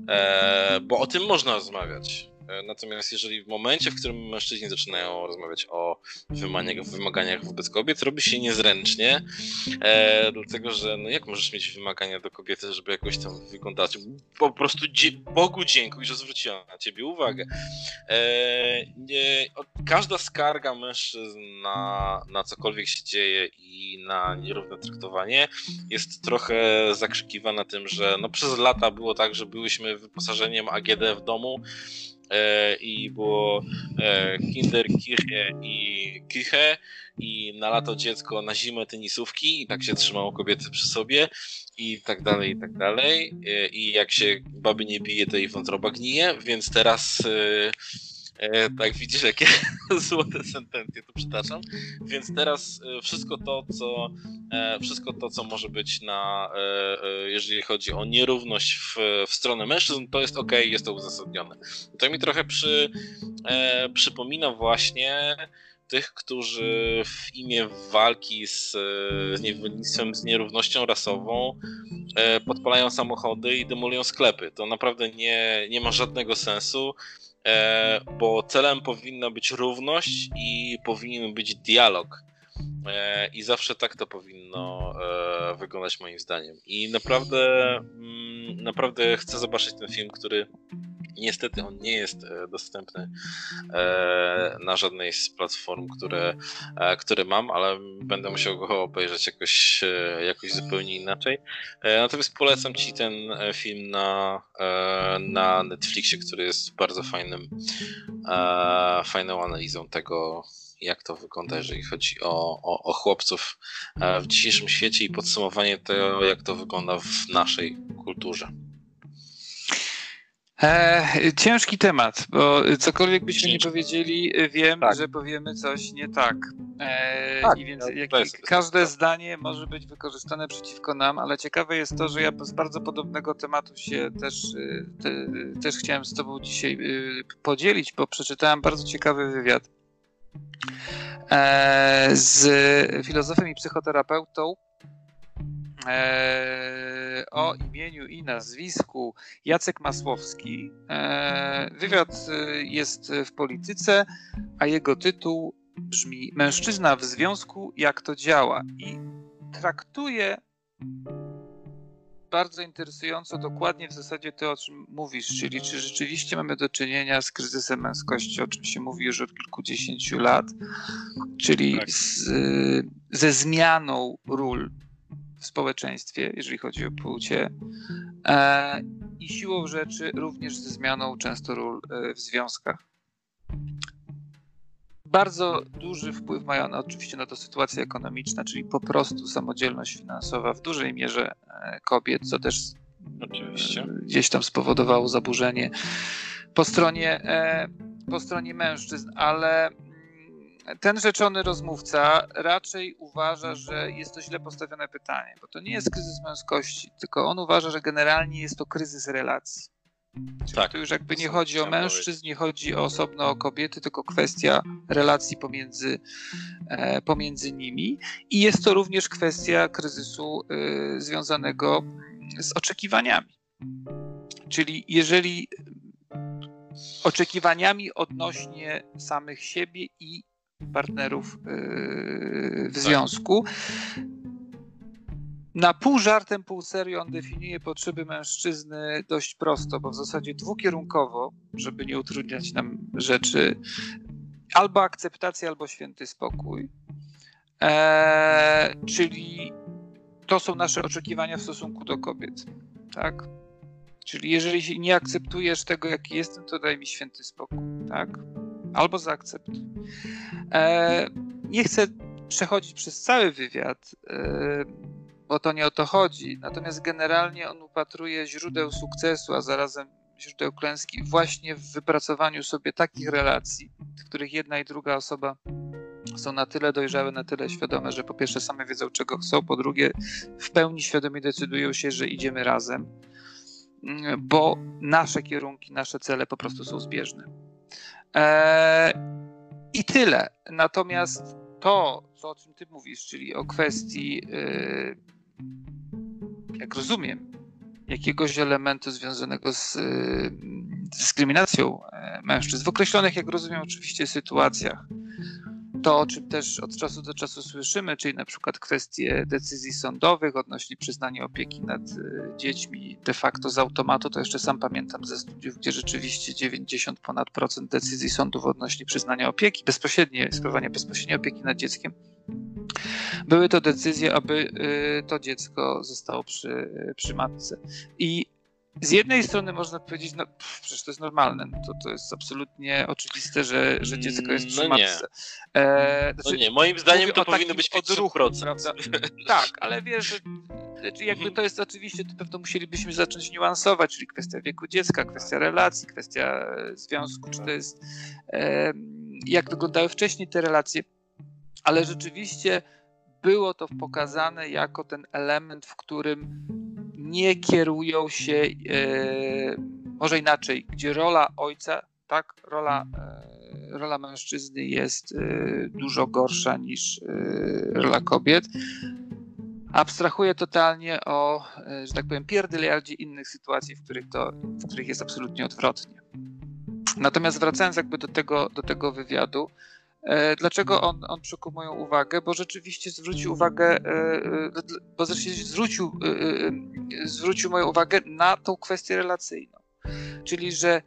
E, bo o tym można rozmawiać. E, natomiast jeżeli w momencie, w którym mężczyźni zaczynają rozmawiać o wymaganiach, wymaganiach wobec kobiet, robi się niezręcznie, e, dlatego że no jak możesz mieć wymagania do kobiety, żeby jakoś tam wyglądać? Po prostu dzie- Bogu dziękuję, że zwróciłam na ciebie uwagę. E, nie, każda skarga mężczyzn na, na cokolwiek się dzieje i na nierówne traktowanie jest trochę zakrzykiwana tym, że no przez lata było tak, że byłyśmy wyposażeniem A G D w domu, i było Kinder Kiche i Kiche i na lato dziecko, na zimę tenisówki i tak się trzymało kobiety przy sobie i tak dalej, i tak dalej, i jak się baby nie bije, to i wątroba gnije, więc teraz tak widzisz, jakie złote sentencje tu przytaczam, więc teraz wszystko to, co wszystko to, co może być na, jeżeli chodzi o nierówność w, w stronę mężczyzn, to jest okej, jest to uzasadnione. To mi trochę przy, przypomina właśnie tych, którzy w imię walki z, z niewolnictwem, z nierównością rasową podpalają samochody i demolują sklepy. To naprawdę nie, nie ma żadnego sensu. E, bo celem powinna być równość i powinien być dialog. E, I zawsze tak to powinno e, wyglądać moim zdaniem. I naprawdę, mm, naprawdę chcę zobaczyć ten film, który niestety on nie jest e, dostępny e, na żadnej z platform, które, e, które mam, ale będę musiał go obejrzeć jakoś, e, jakoś zupełnie inaczej. E, natomiast polecam ci ten film na, e, na Netflixie, który jest bardzo fajnym, e, fajną analizą tego, jak to wygląda, jeżeli chodzi o, o, o chłopców w dzisiejszym świecie i podsumowanie tego, jak to wygląda w naszej kulturze. E, ciężki temat, bo cokolwiek byśmy nie powiedzieli, wiem, tak. że powiemy coś nie tak. E, tak i więc jak, jest, każde tak. zdanie może być wykorzystane przeciwko nam, ale ciekawe jest to, że ja z bardzo podobnego tematu się też, te, też chciałem z tobą dzisiaj podzielić, bo przeczytałem bardzo ciekawy wywiad z filozofem i psychoterapeutą o imieniu i nazwisku Jacek Masłowski. Wywiad jest w Polityce, a jego tytuł brzmi "Mężczyzna w związku, jak to działa?" i traktuje bardzo interesująco, dokładnie w zasadzie to, o czym mówisz, czyli czy rzeczywiście mamy do czynienia z kryzysem męskości, o czym się mówi już od kilkudziesięciu lat, czyli tak. z, ze zmianą ról w społeczeństwie, jeżeli chodzi o płcie, e, i siłą rzeczy również ze zmianą często ról w związkach. Bardzo duży wpływ mają na, oczywiście na to sytuacja ekonomiczna, czyli po prostu samodzielność finansowa w dużej mierze kobiet, co też oczywiście gdzieś tam spowodowało zaburzenie po stronie, po stronie mężczyzn, ale ten rzeczony rozmówca raczej uważa, że jest to źle postawione pytanie, bo to nie jest kryzys męskości, tylko on uważa, że generalnie jest to kryzys relacji. Tak, to już jakby nie chodzi o mężczyzn, nie chodzi o osobno o kobiety, tylko kwestia relacji pomiędzy, e, pomiędzy nimi i jest to również kwestia kryzysu e, związanego z oczekiwaniami. Czyli jeżeli oczekiwaniami odnośnie samych siebie i partnerów e, w tak. związku. Na pół żartem, pół serio on definiuje potrzeby mężczyzny dość prosto, bo w zasadzie dwukierunkowo, żeby nie utrudniać nam rzeczy, albo akceptacja, albo święty spokój. Eee, czyli to są nasze oczekiwania w stosunku do kobiet. Tak? Czyli jeżeli się nie akceptujesz tego, jaki jestem, to daj mi święty spokój, tak? Albo zaakceptuj. E, nie chcę przechodzić przez cały wywiad, e, bo to nie o to chodzi. Natomiast generalnie on upatruje źródeł sukcesu, a zarazem źródeł klęski właśnie w wypracowaniu sobie takich relacji, w których jedna i druga osoba są na tyle dojrzałe, na tyle świadome, że po pierwsze same wiedzą, czego chcą, po drugie w pełni świadomie decydują się, że idziemy razem, bo nasze kierunki, nasze cele po prostu są zbieżne. Eee, I tyle. Natomiast to, co, o czym ty mówisz, czyli o kwestii, yy, jak rozumiem, jakiegoś elementu związanego z y, dyskryminacją mężczyzn w określonych, jak rozumiem, oczywiście sytuacjach. To, o czym też od czasu do czasu słyszymy, czyli na przykład kwestie decyzji sądowych odnośnie przyznania opieki nad y, dziećmi de facto z automatu, to jeszcze sam pamiętam ze studiów, gdzie rzeczywiście dziewięćdziesiąt ponad procent decyzji sądów odnośnie przyznania opieki, bezpośredniej, sprawowania bezpośredniej opieki nad dzieckiem, były to decyzje, aby to dziecko zostało przy, przy matce. I z jednej strony można powiedzieć, no pff, przecież to jest normalne, to, to jest absolutnie oczywiste, że, że dziecko jest przy no matce. Nie. E, to znaczy, nie, moim zdaniem to powinno być pięćdziesiąt procent. Prawda? Tak, ale wiesz, że jakby to jest oczywiście, to pewno musielibyśmy zacząć niuansować, czyli kwestia wieku dziecka, kwestia relacji, kwestia związku, czy to jest, e, jak wyglądały wcześniej te relacje. Ale rzeczywiście było to pokazane jako ten element, w którym nie kierują się, e, może inaczej, gdzie rola ojca, tak, rola, e, rola mężczyzny jest e, dużo gorsza niż e, rola kobiet. Abstrahuję totalnie o, e, że tak powiem, pierdyliardzie innych sytuacji, w których, to, w których jest absolutnie odwrotnie. Natomiast wracając jakby do tego, do tego wywiadu, dlaczego on, on przykuł moją uwagę? Bo rzeczywiście zwrócił uwagę, bo rzeczywiście zwrócił, zwrócił moją uwagę na tą kwestię relacyjną. Czyli, że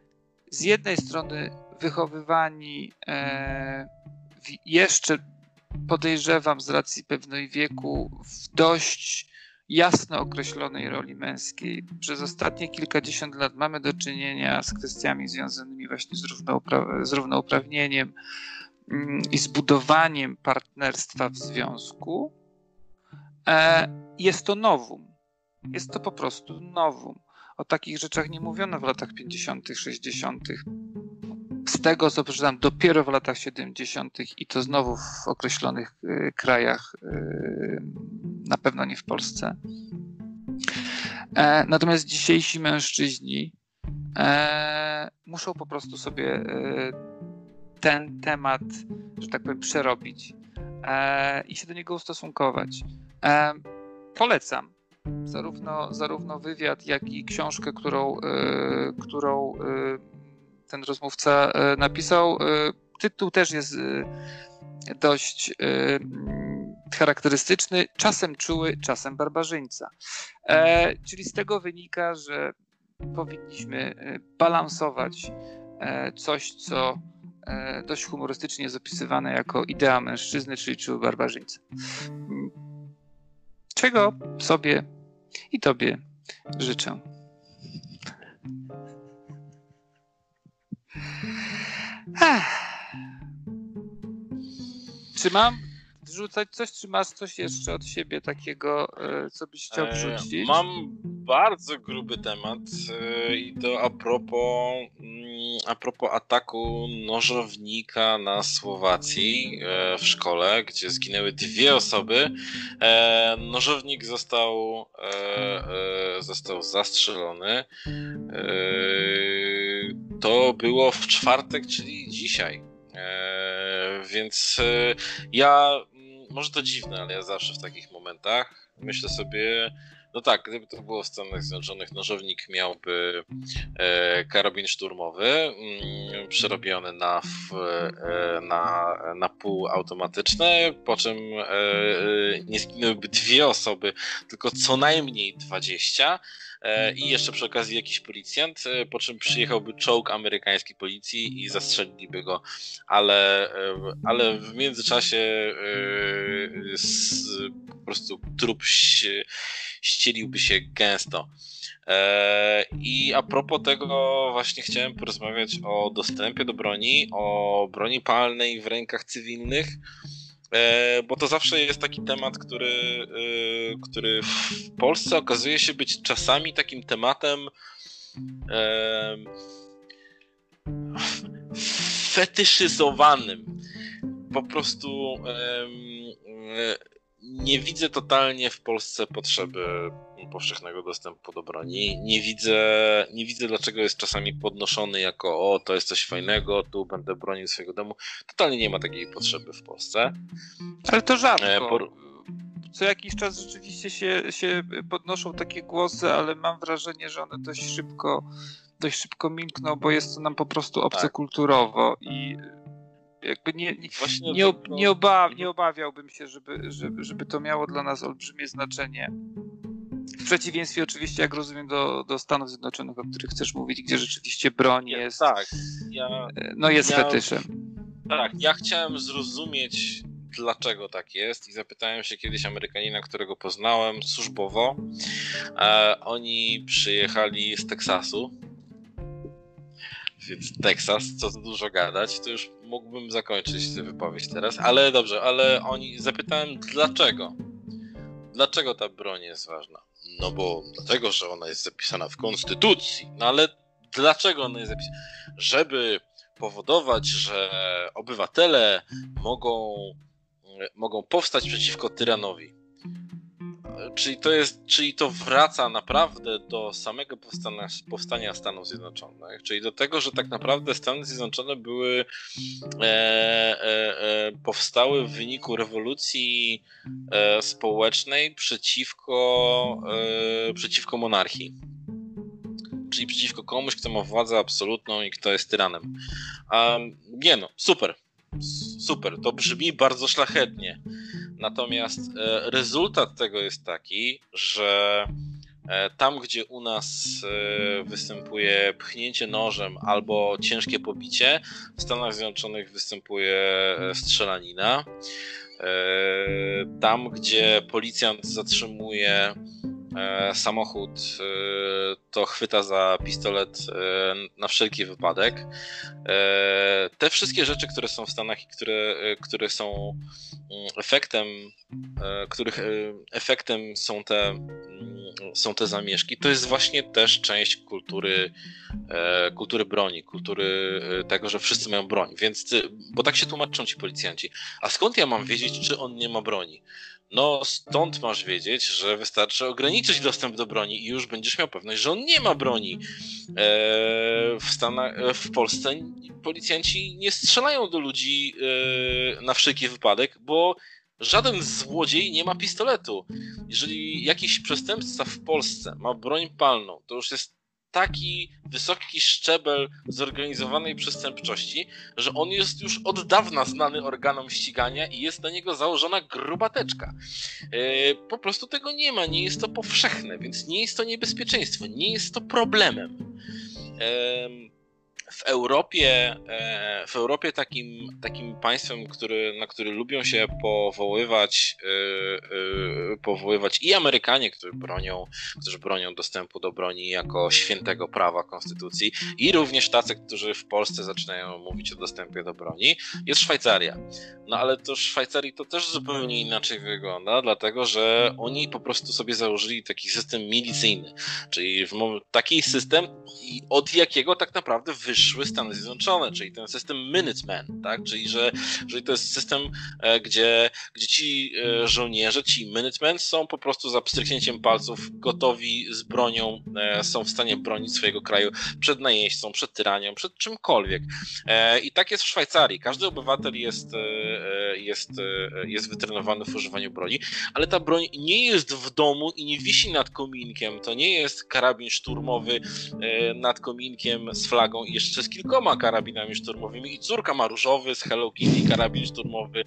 z jednej strony wychowywani jeszcze, podejrzewam, z racji pewnej wieku w dość jasno określonej roli męskiej. Przez ostatnie kilkadziesiąt lat mamy do czynienia z kwestiami związanymi właśnie z, równoupra- z równouprawnieniem, i zbudowaniem partnerstwa w związku, jest to nowum. Jest to po prostu nowum. O takich rzeczach nie mówiono w latach pięćdziesiątych, sześćdziesiątych. Z tego, co przeczytam, dopiero w latach siedemdziesiątych i to znowu w określonych krajach, na pewno nie w Polsce. Natomiast dzisiejsi mężczyźni muszą po prostu sobie ten temat, że tak powiem, przerobić e, i się do niego ustosunkować. E, polecam zarówno, zarówno wywiad, jak i książkę, którą, e, którą e, ten rozmówca e, napisał. E, tytuł też jest e, dość e, charakterystyczny. Czasem czuły, czasem barbarzyńca. E, czyli z tego wynika, że powinniśmy balansować e, coś, co dość humorystycznie jest opisywane jako idea mężczyzny, czyli czuły barbarzyńca. Czego sobie i tobie życzę. Ach. Czy mam wrzucać coś, czy masz coś jeszcze od siebie takiego, co byś chciał wrzucić? E, mam bardzo gruby temat i to a propos, a propos ataku nożownika na Słowacji w szkole, gdzie zginęły dwie osoby. Nożownik został, został zastrzelony. To było w czwartek, czyli dzisiaj. Więc ja, może to dziwne, ale ja zawsze w takich momentach myślę sobie, no tak, gdyby to było w Stanach Zjednoczonych, nożownik miałby e, karabin szturmowy mm, przerobiony na, w, e, na, na półautomatyczny, po czym e, nie zginęłyby dwie osoby, tylko co najmniej dwadzieścia e, i jeszcze przy okazji jakiś policjant, e, po czym przyjechałby czołg amerykańskiej policji i zastrzeliliby go, ale, e, ale w międzyczasie e, s, po prostu trup się ścieliłby się gęsto. I a propos tego właśnie chciałem porozmawiać o dostępie do broni, o broni palnej w rękach cywilnych, bo to zawsze jest taki temat, który, który w Polsce okazuje się być czasami takim tematem fetyszyzowanym. Po prostu nie widzę totalnie w Polsce potrzeby powszechnego dostępu do broni. Nie widzę, nie widzę dlaczego jest czasami podnoszony jako o, to jest coś fajnego, tu będę bronił swojego domu. Totalnie nie ma takiej potrzeby w Polsce. Ale to rzadko. Por... Co jakiś czas rzeczywiście się, się podnoszą takie głosy, ale mam wrażenie, że one dość szybko, dość szybko milkną, bo jest to nam po prostu obce tak. kulturowo i jakby nie, nie, nie, ob, nie, obaw, nie obawiałbym się, żeby, żeby, żeby to miało dla nas olbrzymie znaczenie. W przeciwieństwie oczywiście, jak rozumiem, do, do Stanów Zjednoczonych, o których chcesz mówić, gdzie rzeczywiście broń jest, tak, ja, no jest ja, fetyszem. Tak, ja chciałem zrozumieć, dlaczego tak jest i zapytałem się kiedyś Amerykanina, którego poznałem służbowo. E, oni przyjechali z Teksasu. Więc Teksas, co tu dużo gadać, to już mógłbym zakończyć tę wypowiedź teraz, ale dobrze, ale oni zapytałem dlaczego. Dlaczego ta broń jest ważna? No bo dlatego, że ona jest zapisana w konstytucji. No ale dlaczego ona jest zapisana? Żeby powodować, że obywatele mogą, mogą powstać przeciwko tyranowi. Czyli to jest, czyli to wraca naprawdę do samego powstania, powstania Stanów Zjednoczonych, czyli do tego, że tak naprawdę Stany Zjednoczone były e, e, powstały w wyniku rewolucji e, społecznej przeciwko, e, przeciwko monarchii. Czyli przeciwko komuś, kto ma władzę absolutną i kto jest tyranem. Um, nie no, super. Super, to brzmi bardzo szlachetnie. Natomiast e, rezultat tego jest taki, że e, tam, gdzie u nas e, występuje pchnięcie nożem albo ciężkie pobicie, w Stanach Zjednoczonych występuje strzelanina. E, tam, gdzie policjant zatrzymuje e, samochód, e, to chwyta za pistolet e, na wszelki wypadek. E, te wszystkie rzeczy, które są w Stanach i które, e, które są efektem, e, których e, efektem są te, m, są te zamieszki, to jest właśnie też część kultury, e, kultury broni, kultury tego, że wszyscy mają broń. Więc, bo tak się tłumaczą ci policjanci. A skąd ja mam wiedzieć, czy on nie ma broni? No stąd masz wiedzieć, że wystarczy ograniczyć dostęp do broni i już będziesz miał pewność, że on nie ma broni. Eee, w Stanach, w Polsce policjanci nie strzelają do ludzi eee, na wszelki wypadek, bo żaden złodziej nie ma pistoletu. Jeżeli jakiś przestępca w Polsce ma broń palną, to już jest taki wysoki szczebel zorganizowanej przestępczości, że on jest już od dawna znany organom ścigania i jest na niego założona grubateczka. Yy, po prostu tego nie ma, nie jest to powszechne, więc nie jest to niebezpieczeństwo, nie jest to problemem. Yy, w Europie, yy, w Europie takim, takim państwem, który, na który lubią się powoływać, yy, yy, powoływać i Amerykanie, którzy bronią, którzy bronią dostępu do broni jako świętego prawa konstytucji, i również tacy, którzy w Polsce zaczynają mówić o dostępie do broni, jest Szwajcaria. No ale to w Szwajcarii to też zupełnie inaczej wygląda, dlatego że oni po prostu sobie założyli taki system milicyjny, czyli taki system, od jakiego tak naprawdę wyszli szły Stany Zjednoczone, czyli ten system Minuteman, tak? Czyli że, że to jest system, gdzie, gdzie ci żołnierze, ci Minutemen są po prostu za pstryknięciem palców gotowi z bronią, są w stanie bronić swojego kraju przed najeźdźcą, przed tyranią, przed czymkolwiek. I tak jest w Szwajcarii. Każdy obywatel jest, jest, jest wytrenowany w używaniu broni, ale ta broń nie jest w domu i nie wisi nad kominkiem. To nie jest karabin szturmowy nad kominkiem z flagą i jeszcze z kilkoma karabinami szturmowymi i córka ma różowy z Hello Kitty karabin szturmowy,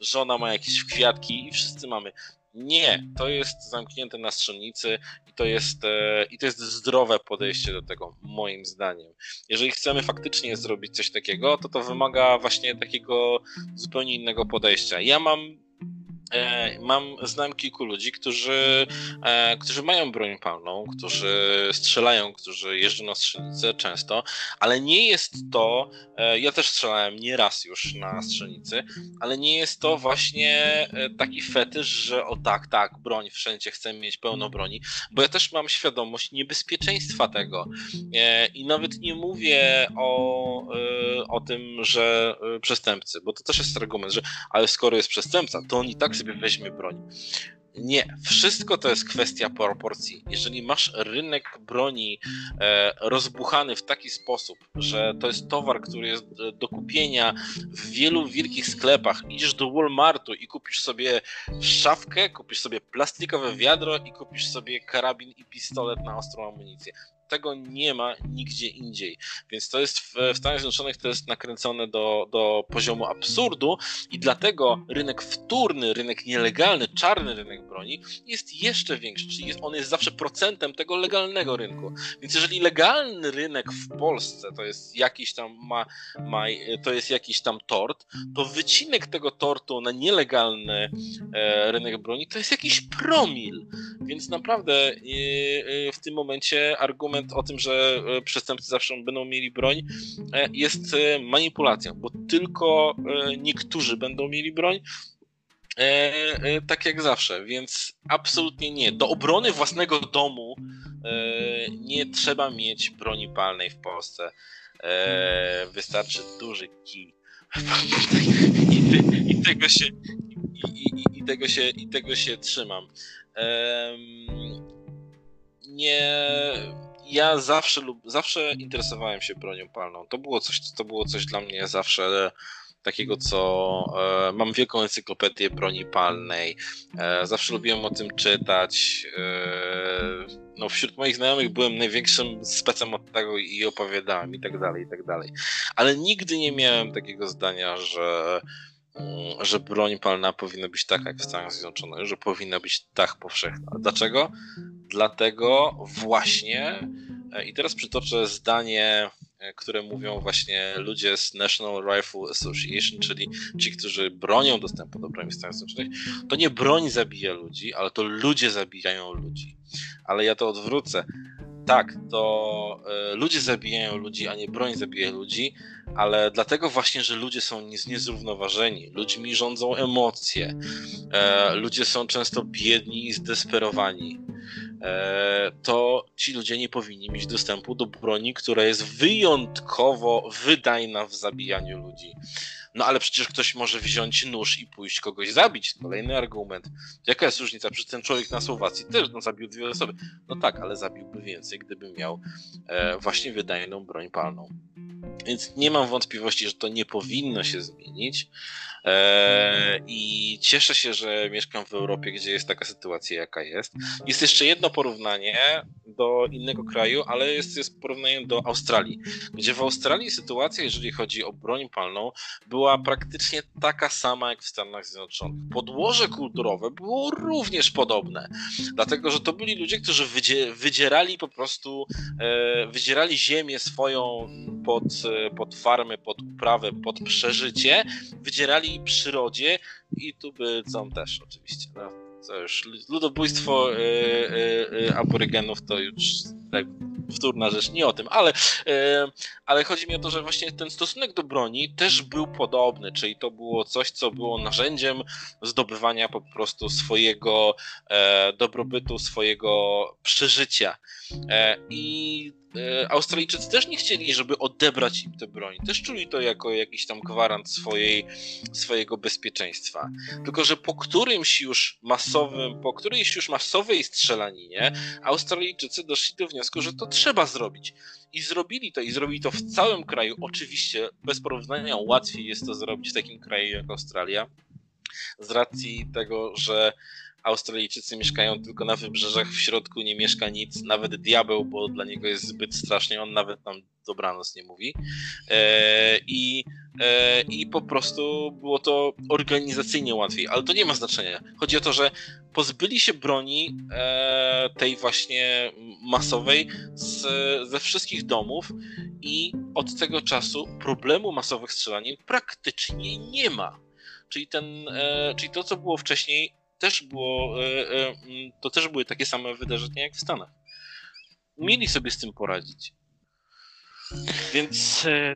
żona ma jakieś kwiatki i wszyscy mamy. Nie, to jest zamknięte na strzelnicy i to jest, e, i to jest zdrowe podejście do tego, moim zdaniem. Jeżeli chcemy faktycznie zrobić coś takiego, to to wymaga właśnie takiego zupełnie innego podejścia. Ja mam mam, znam kilku ludzi, którzy, którzy mają broń palną, którzy strzelają, którzy jeżdżą na strzelnicę często, ale nie jest to, ja też strzelałem nieraz już na strzelnicy, ale nie jest to właśnie taki fetysz, że o tak, tak, broń wszędzie, chcę mieć pełno broni, bo ja też mam świadomość niebezpieczeństwa tego i nawet nie mówię o, o tym, że przestępcy, bo to też jest argument, że ale skoro jest przestępca, to on i tak sobie weźmie broń. Nie, wszystko to jest kwestia proporcji. Jeżeli masz rynek broni e, rozbuchany w taki sposób, że to jest towar, który jest do kupienia w wielu wielkich sklepach, idziesz do Walmartu i kupisz sobie szafkę, kupisz sobie plastikowe wiadro i kupisz sobie karabin i pistolet na ostrą amunicję. Tego nie ma nigdzie indziej. Więc to jest w, w Stanach Zjednoczonych to jest nakręcone do, do poziomu absurdu i dlatego rynek wtórny, rynek nielegalny, czarny rynek broni jest jeszcze większy. Czyli jest, on jest zawsze procentem tego legalnego rynku. Więc jeżeli legalny rynek w Polsce to jest jakiś tam ma, ma, to jest jakiś tam tort, to wycinek tego tortu na nielegalny e, rynek broni to jest jakiś promil. Więc naprawdę e, e, w tym momencie argument o tym, że przestępcy zawsze będą mieli broń, jest manipulacją, bo tylko niektórzy będą mieli broń, tak jak zawsze, więc absolutnie nie. Do obrony własnego domu nie trzeba mieć broni palnej w Polsce. Wystarczy duży kij. I tego się, i, i, i tego się, i tego się trzymam. Nie... Ja zawsze lub zawsze interesowałem się bronią palną. To było coś, to było coś dla mnie zawsze takiego, co e, mam wielką encyklopedię broni palnej. E, zawsze lubiłem o tym czytać. E, no wśród moich znajomych byłem największym specem od tego i opowiadałem i tak dalej, i tak dalej. Ale nigdy nie miałem takiego zdania, że że broń palna powinna być tak jak w Stanach Zjednoczonych, że powinna być tak powszechna. Dlaczego? Dlatego właśnie i teraz przytoczę zdanie, które mówią właśnie ludzie z National Rifle Association, czyli ci, którzy bronią dostępu do broni w Stanach Zjednoczonych. To nie broń zabija ludzi, ale to ludzie zabijają ludzi. Ale ja to odwrócę. Tak, to y, ludzie zabijają ludzi, a nie broń zabija ludzi, ale dlatego właśnie, że ludzie są niezrównoważeni, ludźmi rządzą emocje, e, ludzie są często biedni i zdesperowani, e, to ci ludzie nie powinni mieć dostępu do broni, która jest wyjątkowo wydajna w zabijaniu ludzi. No ale przecież ktoś może wziąć nóż i pójść kogoś zabić. Kolejny argument. Jaka jest różnica? Przecież ten człowiek na Słowacji też no, zabił dwie osoby. No tak, ale zabiłby więcej, gdyby miał e, właśnie wydajną broń palną. Więc nie mam wątpliwości, że to nie powinno się zmienić. E, I cieszę się, że mieszkam w Europie, gdzie jest taka sytuacja, jaka jest. Jest jeszcze jedno porównanie do innego kraju, ale jest, jest porównanie do Australii. Gdzie w Australii sytuacja, jeżeli chodzi o broń palną, była była praktycznie taka sama jak w Stanach Zjednoczonych. Podłoże kulturowe było również podobne, dlatego że to byli ludzie, którzy wydzie, wydzierali po prostu, e, wydzierali ziemię swoją pod, pod farmy, pod uprawę, pod przeżycie, wydzierali przyrodzie i tubylcom też oczywiście. No, to już ludobójstwo e, e, aborygenów to już tak, wtórna rzecz, nie o tym, ale, e, ale chodzi mi o to, że właśnie ten stosunek do broni też był podobny, czyli to było coś, co było narzędziem zdobywania po prostu swojego e, dobrobytu, swojego przeżycia. E, I e, Australijczycy też nie chcieli, żeby odebrać im tę broń. Też czuli to jako jakiś tam gwarant swojej, swojego bezpieczeństwa. Tylko że po którymś już masowym, po którejś już masowej strzelaninie Australijczycy doszli do wniosku, że to trzeba zrobić. I zrobili to, i zrobili to w całym kraju. Oczywiście bez porównania łatwiej jest to zrobić w takim kraju jak Australia, z racji tego, że Australijczycy mieszkają tylko na wybrzeżach, w środku nie mieszka nic, nawet diabeł, bo dla niego jest zbyt strasznie, on nawet nam dobranoc nie mówi. Eee, i, e, I po prostu było to organizacyjnie łatwiej, ale to nie ma znaczenia. Chodzi o to, że pozbyli się broni e, tej właśnie masowej z, ze wszystkich domów i od tego czasu problemu masowych strzelanin praktycznie nie ma. Czyli, ten, e, czyli to, co było wcześniej, też było, e, e, to też były takie same wydarzenia jak w Stanach. Mieli sobie z tym poradzić. Więc... E...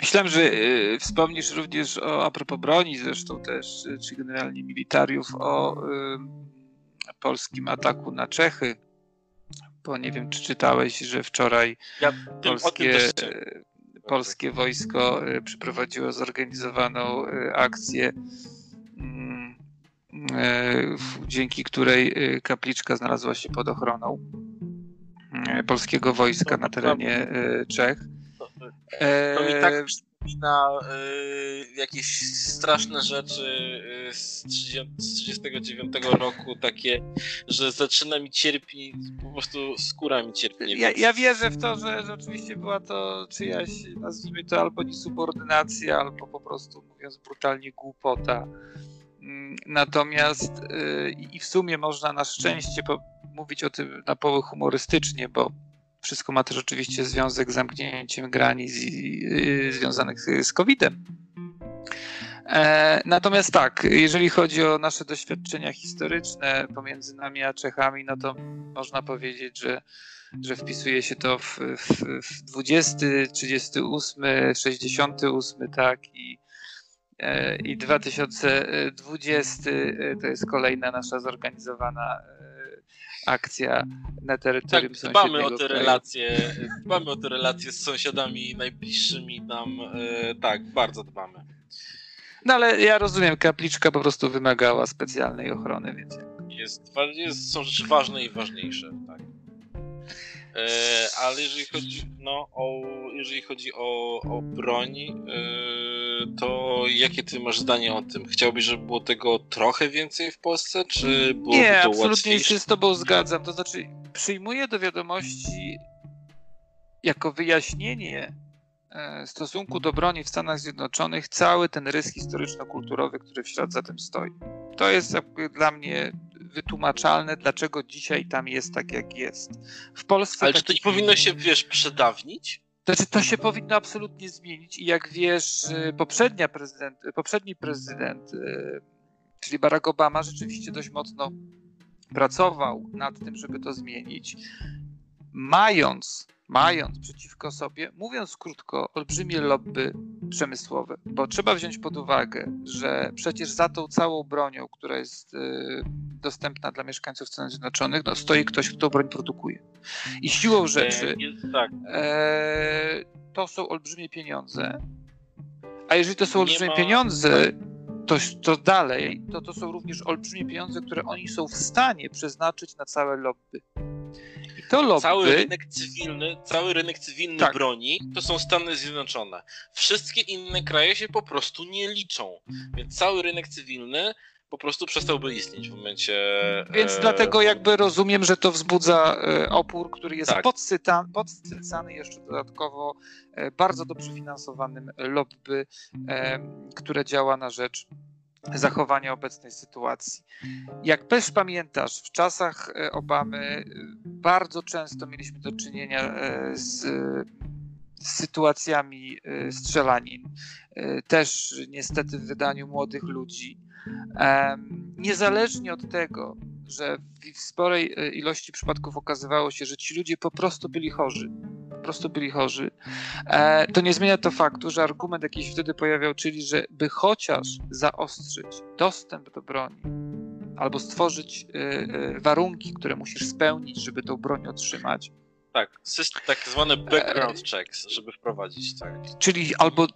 Myślałem, że e, wspomnisz również o, a propos broni zresztą też, czy generalnie militariów, o e, polskim ataku na Czechy. Bo nie wiem, czy czytałeś, że wczoraj ja polskie... Polskie wojsko przeprowadziło zorganizowaną akcję, dzięki której kapliczka znalazła się pod ochroną polskiego wojska na terenie Czech. To mi tak przypomina jakieś straszne rzeczy z tysiąc dziewięćset trzydziestego dziewiątego roku, takie, że zaczyna mi cierpi, po prostu skóra mi cierpi. Ja, ja wierzę w to, że, że oczywiście była to czyjaś, nazwijmy to, albo niesubordynacja, albo po prostu, mówiąc brutalnie, głupota. Natomiast i w sumie można na szczęście mówić o tym na poły humorystycznie, bo wszystko ma też oczywiście związek z zamknięciem granic i, y, związanych z, z kowidem. E, natomiast tak, jeżeli chodzi o nasze doświadczenia historyczne pomiędzy nami a Czechami, no to można powiedzieć, że, że wpisuje się to w, w, w dwudziesty, trzydziesty ósmy, sześćdziesiąty ósmy, tak, i, e, i dwa tysiące dwudziesty to jest kolejna nasza zorganizowana akcja na terytorium tak, sąsiedniego. Dbamy o te relacje, dbamy o te relacje z sąsiadami najbliższymi nam, e, tak, bardzo dbamy. No ale ja rozumiem, kapliczka po prostu wymagała specjalnej ochrony, więc... Jest, jest, są rzeczy ważne i ważniejsze, tak. E, ale jeżeli chodzi, no, o, jeżeli chodzi o, o broń, e, to jakie ty masz zdanie o tym? Chciałbyś, żeby było tego trochę więcej w Polsce, czy byłoby to łatwiejsze? Nie, absolutnie się z tobą zgadzam. To znaczy, przyjmuję do wiadomości jako wyjaśnienie stosunku do broni w Stanach Zjednoczonych cały ten rys historyczno-kulturowy, który w ślad za tym stoi. To jest dla mnie wytłumaczalne, dlaczego dzisiaj tam jest tak, jak jest. W Polsce... Ale czy to nie powinno się, wiesz, przedawnić? To znaczy, to się powinno absolutnie zmienić i jak wiesz, poprzednia prezydent, poprzedni prezydent, czyli Barack Obama, rzeczywiście dość mocno pracował nad tym, żeby to zmienić, mając, mając przeciwko sobie, mówiąc krótko, olbrzymie lobby przemysłowe, bo trzeba wziąć pod uwagę, że przecież za tą całą bronią, która jest dostępna dla mieszkańców Stanów Zjednoczonych, no, stoi ktoś, kto broń produkuje. I siłą rzeczy e, to są olbrzymie pieniądze, a jeżeli to są olbrzymie ma... pieniądze, to, to dalej, to to są również olbrzymie pieniądze, które oni są w stanie przeznaczyć na całe lobby. To lobby... Cały rynek cywilny, cały rynek cywilny tak. broni to są Stany Zjednoczone. Wszystkie inne kraje się po prostu nie liczą. Więc cały rynek cywilny po prostu przestałby istnieć w momencie... Więc e... dlatego jakby rozumiem, że to wzbudza opór, który jest tak. podsyta, podsycany jeszcze dodatkowo bardzo dobrze finansowanym lobby, które działa na rzecz zachowania obecnej sytuacji. Jak też pamiętasz, w czasach Obamy bardzo często mieliśmy do czynienia z, z sytuacjami strzelanin. Też niestety w wydaniu młodych ludzi. Niezależnie od tego, że w sporej ilości przypadków okazywało się, że ci ludzie po prostu byli chorzy. Po prostu byli chorzy. E, to nie zmienia to faktu, że argument jakiś wtedy pojawiał, czyli że by chociaż zaostrzyć dostęp do broni albo stworzyć y, y, warunki, które musisz spełnić, żeby tą broń otrzymać. Tak, system, tak zwane background checks, żeby wprowadzić. Tak. Czyli albo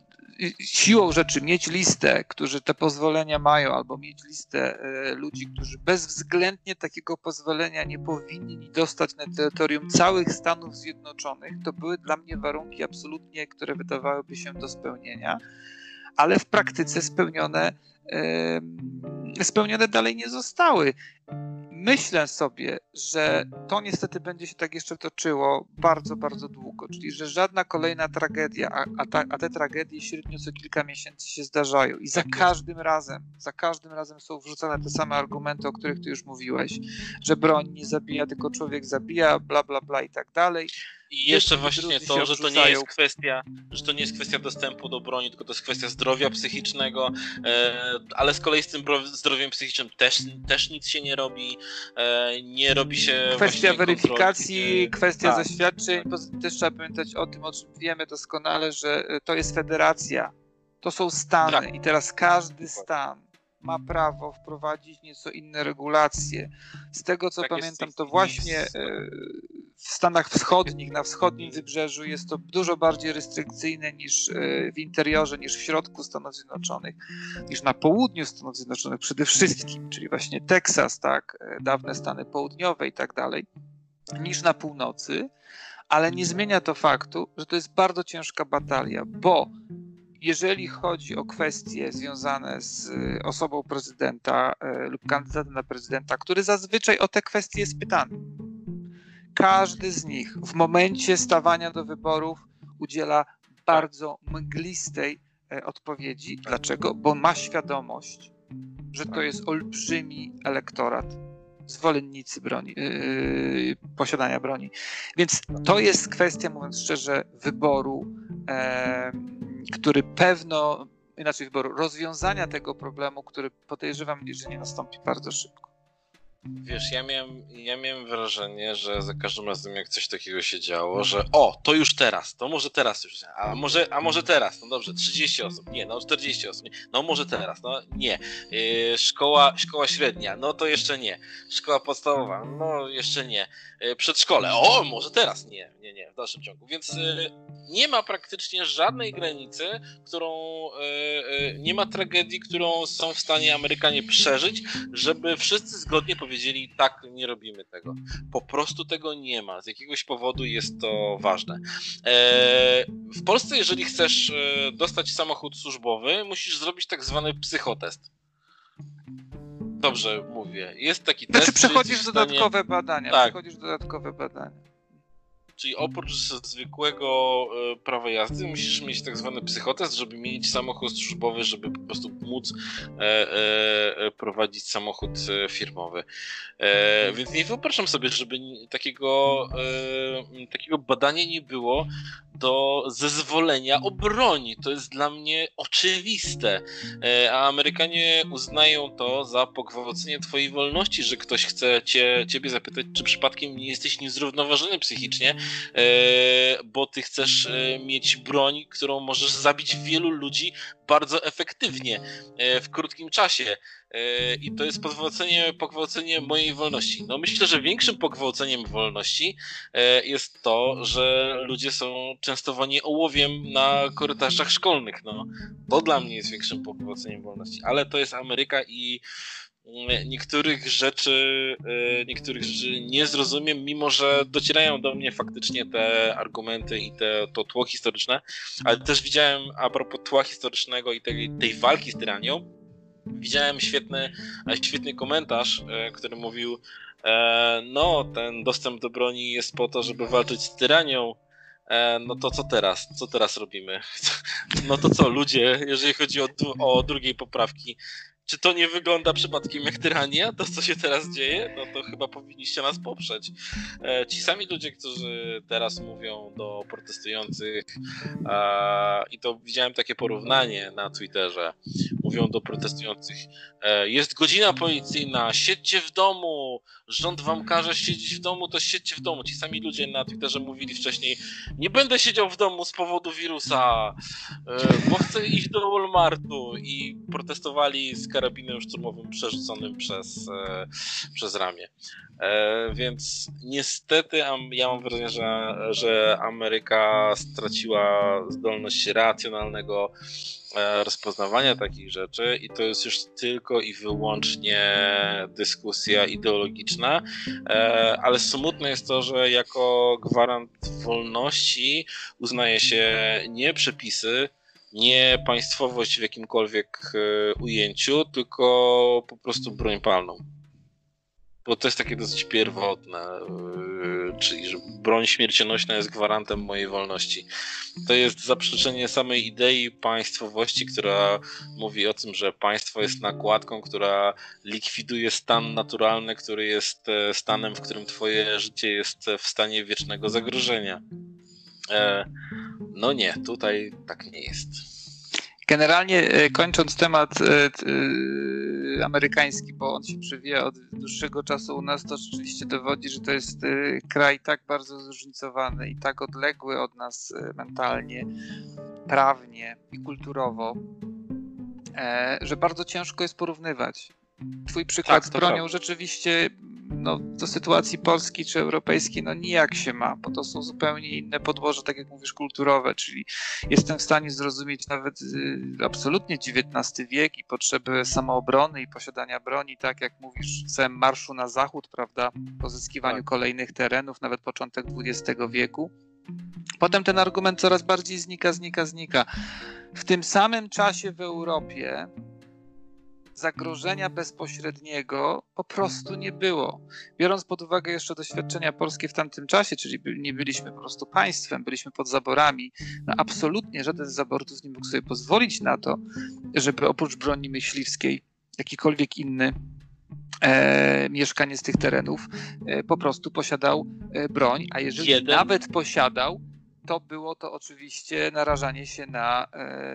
siłą rzeczy mieć listę, którzy te pozwolenia mają, albo mieć listę y, ludzi, którzy bezwzględnie takiego pozwolenia nie powinni dostać na terytorium całych Stanów Zjednoczonych, to były dla mnie warunki absolutnie, które wydawałyby się do spełnienia, ale w praktyce spełnione, y, spełnione dalej nie zostały. Myślę sobie, że to niestety będzie się tak jeszcze toczyło bardzo, bardzo długo, czyli że żadna kolejna tragedia, a, a, ta, a te tragedie średnio co kilka miesięcy się zdarzają i za każdym razem, za każdym razem są wrzucane te same argumenty, o których ty już mówiłeś, że broń nie zabija, tylko człowiek zabija, bla, bla, bla i tak dalej. I jeszcze właśnie to, że to nie jest kwestia, że to nie jest kwestia dostępu do broni, tylko to jest kwestia zdrowia psychicznego, ale z kolei z tym zdrowiem psychicznym też, też nic się nie robi, nie robi się... Kwestia weryfikacji, kwestia tak, zaświadczeń, tak. Też trzeba pamiętać o tym, o czym wiemy doskonale, że to jest federacja, to są stany tak. I teraz każdy stan ma prawo wprowadzić nieco inne regulacje. Z tego, co tak pamiętam, to właśnie w Stanach Wschodnich, na wschodnim wybrzeżu jest to dużo bardziej restrykcyjne niż w interiorze, niż w środku Stanów Zjednoczonych, niż na południu Stanów Zjednoczonych przede wszystkim, czyli właśnie Teksas, tak, dawne Stany Południowe i tak dalej, niż na północy, ale nie zmienia to faktu, że to jest bardzo ciężka batalia, bo jeżeli chodzi o kwestie związane z osobą prezydenta lub kandydatem na prezydenta, który zazwyczaj o te kwestie jest pytany, każdy z nich w momencie stawania do wyborów udziela bardzo mglistej odpowiedzi. Dlaczego? Bo ma świadomość, że to jest olbrzymi elektorat, zwolennicy broni, yy, posiadania broni. Więc to jest kwestia, mówiąc szczerze, wyboru, yy, który pewno, inaczej wyboru, rozwiązania tego problemu, który podejrzewam, że nie nastąpi bardzo szybko. Wiesz, ja miałem, ja miałem wrażenie, że za każdym razem jak coś takiego się działo, że o, to już teraz, to może teraz już, a może, a może teraz, no dobrze, trzydzieści osób, nie, no czterdzieści osób, nie, no może teraz, no nie, yy, szkoła, szkoła średnia, no to jeszcze nie, szkoła podstawowa, no jeszcze nie, yy, przedszkole, o, może teraz, nie, nie, nie, w dalszym ciągu, więc yy, nie ma praktycznie żadnej granicy, którą, yy, yy, nie ma tragedii, którą są w stanie Amerykanie przeżyć, żeby wszyscy zgodnie powiedzieli, Powiedzieli, tak, nie robimy tego. Po prostu tego nie ma. Z jakiegoś powodu jest to ważne. Eee, w Polsce, jeżeli chcesz e, dostać samochód służbowy, musisz zrobić tak zwany psychotest. Dobrze mówię. Jest taki test. Znaczy przechodzisz dodatkowe stanie... badania. Tak. Przechodzisz dodatkowe badania. Czyli oprócz zwykłego e, prawa jazdy musisz mieć tak zwany psychotest, żeby mieć samochód służbowy, żeby po prostu móc e, e, prowadzić samochód firmowy. E, więc nie wyobrażam sobie, żeby takiego, e, takiego badania nie było do zezwolenia o broni. To jest dla mnie oczywiste. E, a Amerykanie uznają to za pogwałcenie twojej wolności, że ktoś chce cię, ciebie zapytać, czy przypadkiem nie jesteś niezrównoważony psychicznie, bo ty chcesz mieć broń, którą możesz zabić wielu ludzi bardzo efektywnie, w krótkim czasie. I to jest pogwałcenie, pogwałcenie mojej wolności. No myślę, że większym pogwałceniem wolności jest to, że ludzie są częstowani ołowiem na korytarzach szkolnych. No, to dla mnie jest większym pogwałceniem wolności, ale to jest Ameryka i Niektórych rzeczy, niektórych rzeczy nie zrozumiem, mimo że docierają do mnie faktycznie te argumenty i te, to tło historyczne, ale też widziałem a propos tła historycznego i tej, tej walki z tyranią, widziałem świetny, świetny komentarz, który mówił, no ten dostęp do broni jest po to, żeby walczyć z tyranią. No to co teraz? Co teraz robimy? No to co, ludzie, jeżeli chodzi o, o drugiej poprawki, czy to nie wygląda przypadkiem jak tyrania? To, co się teraz dzieje? No to chyba powinniście nas poprzeć. E, ci sami ludzie, którzy teraz mówią do protestujących, e, i to widziałem takie porównanie na Twitterze, mówią do protestujących, e, jest godzina policyjna, siedźcie w domu, rząd wam każe siedzieć w domu, to siedźcie w domu. Ci sami ludzie na Twitterze mówili wcześniej, nie będę siedział w domu z powodu wirusa, e, bo chcę iść do Walmartu, i protestowali z karabinem szturmowym przerzuconym przez, e, przez ramię. E, więc niestety am, ja mam wrażenie, że, że Ameryka straciła zdolność racjonalnego e, rozpoznawania takich rzeczy i to jest już tylko i wyłącznie dyskusja ideologiczna, e, ale smutne jest to, że jako gwarant wolności uznaje się nie przepisy, nie państwowość w jakimkolwiek ujęciu, tylko po prostu broń palną. bo to jest takie dosyć pierwotne, czyli że broń śmiercionośna jest gwarantem mojej wolności. To jest zaprzeczenie samej idei państwowości, która mówi o tym, że państwo jest nakładką, która likwiduje stan naturalny, który jest stanem, w którym twoje życie jest w stanie wiecznego zagrożenia. No nie, tutaj tak nie jest. Generalnie kończąc temat yy, amerykański, bo on się przewija od dłuższego czasu u nas, to rzeczywiście dowodzi, że to jest yy, kraj tak bardzo zróżnicowany i tak odległy od nas yy, mentalnie, prawnie i kulturowo, yy, że bardzo ciężko jest porównywać. Twój przykład tak, z bronią prawda. Rzeczywiście no, do sytuacji polskiej czy europejskiej no nijak się ma, bo to są zupełnie inne podłoże, tak jak mówisz, kulturowe, czyli jestem w stanie zrozumieć nawet y, absolutnie dziewiętnasty wiek i potrzeby samoobrony i posiadania broni, tak jak mówisz, w całym marszu na zachód, prawda, pozyskiwaniu tak. kolejnych terenów, nawet początek dwudziestego wieku. Potem ten argument coraz bardziej znika, znika, znika. W tym samym czasie w Europie zagrożenia bezpośredniego po prostu nie było. Biorąc pod uwagę jeszcze doświadczenia polskie w tamtym czasie, czyli nie byliśmy po prostu państwem, byliśmy pod zaborami, no absolutnie żaden z zaborców nie mógł sobie pozwolić na to, żeby oprócz broni myśliwskiej jakikolwiek inny e, mieszkaniec tych terenów e, po prostu posiadał e, broń, a jeżeli Jeden. nawet posiadał, to było to oczywiście narażanie się na,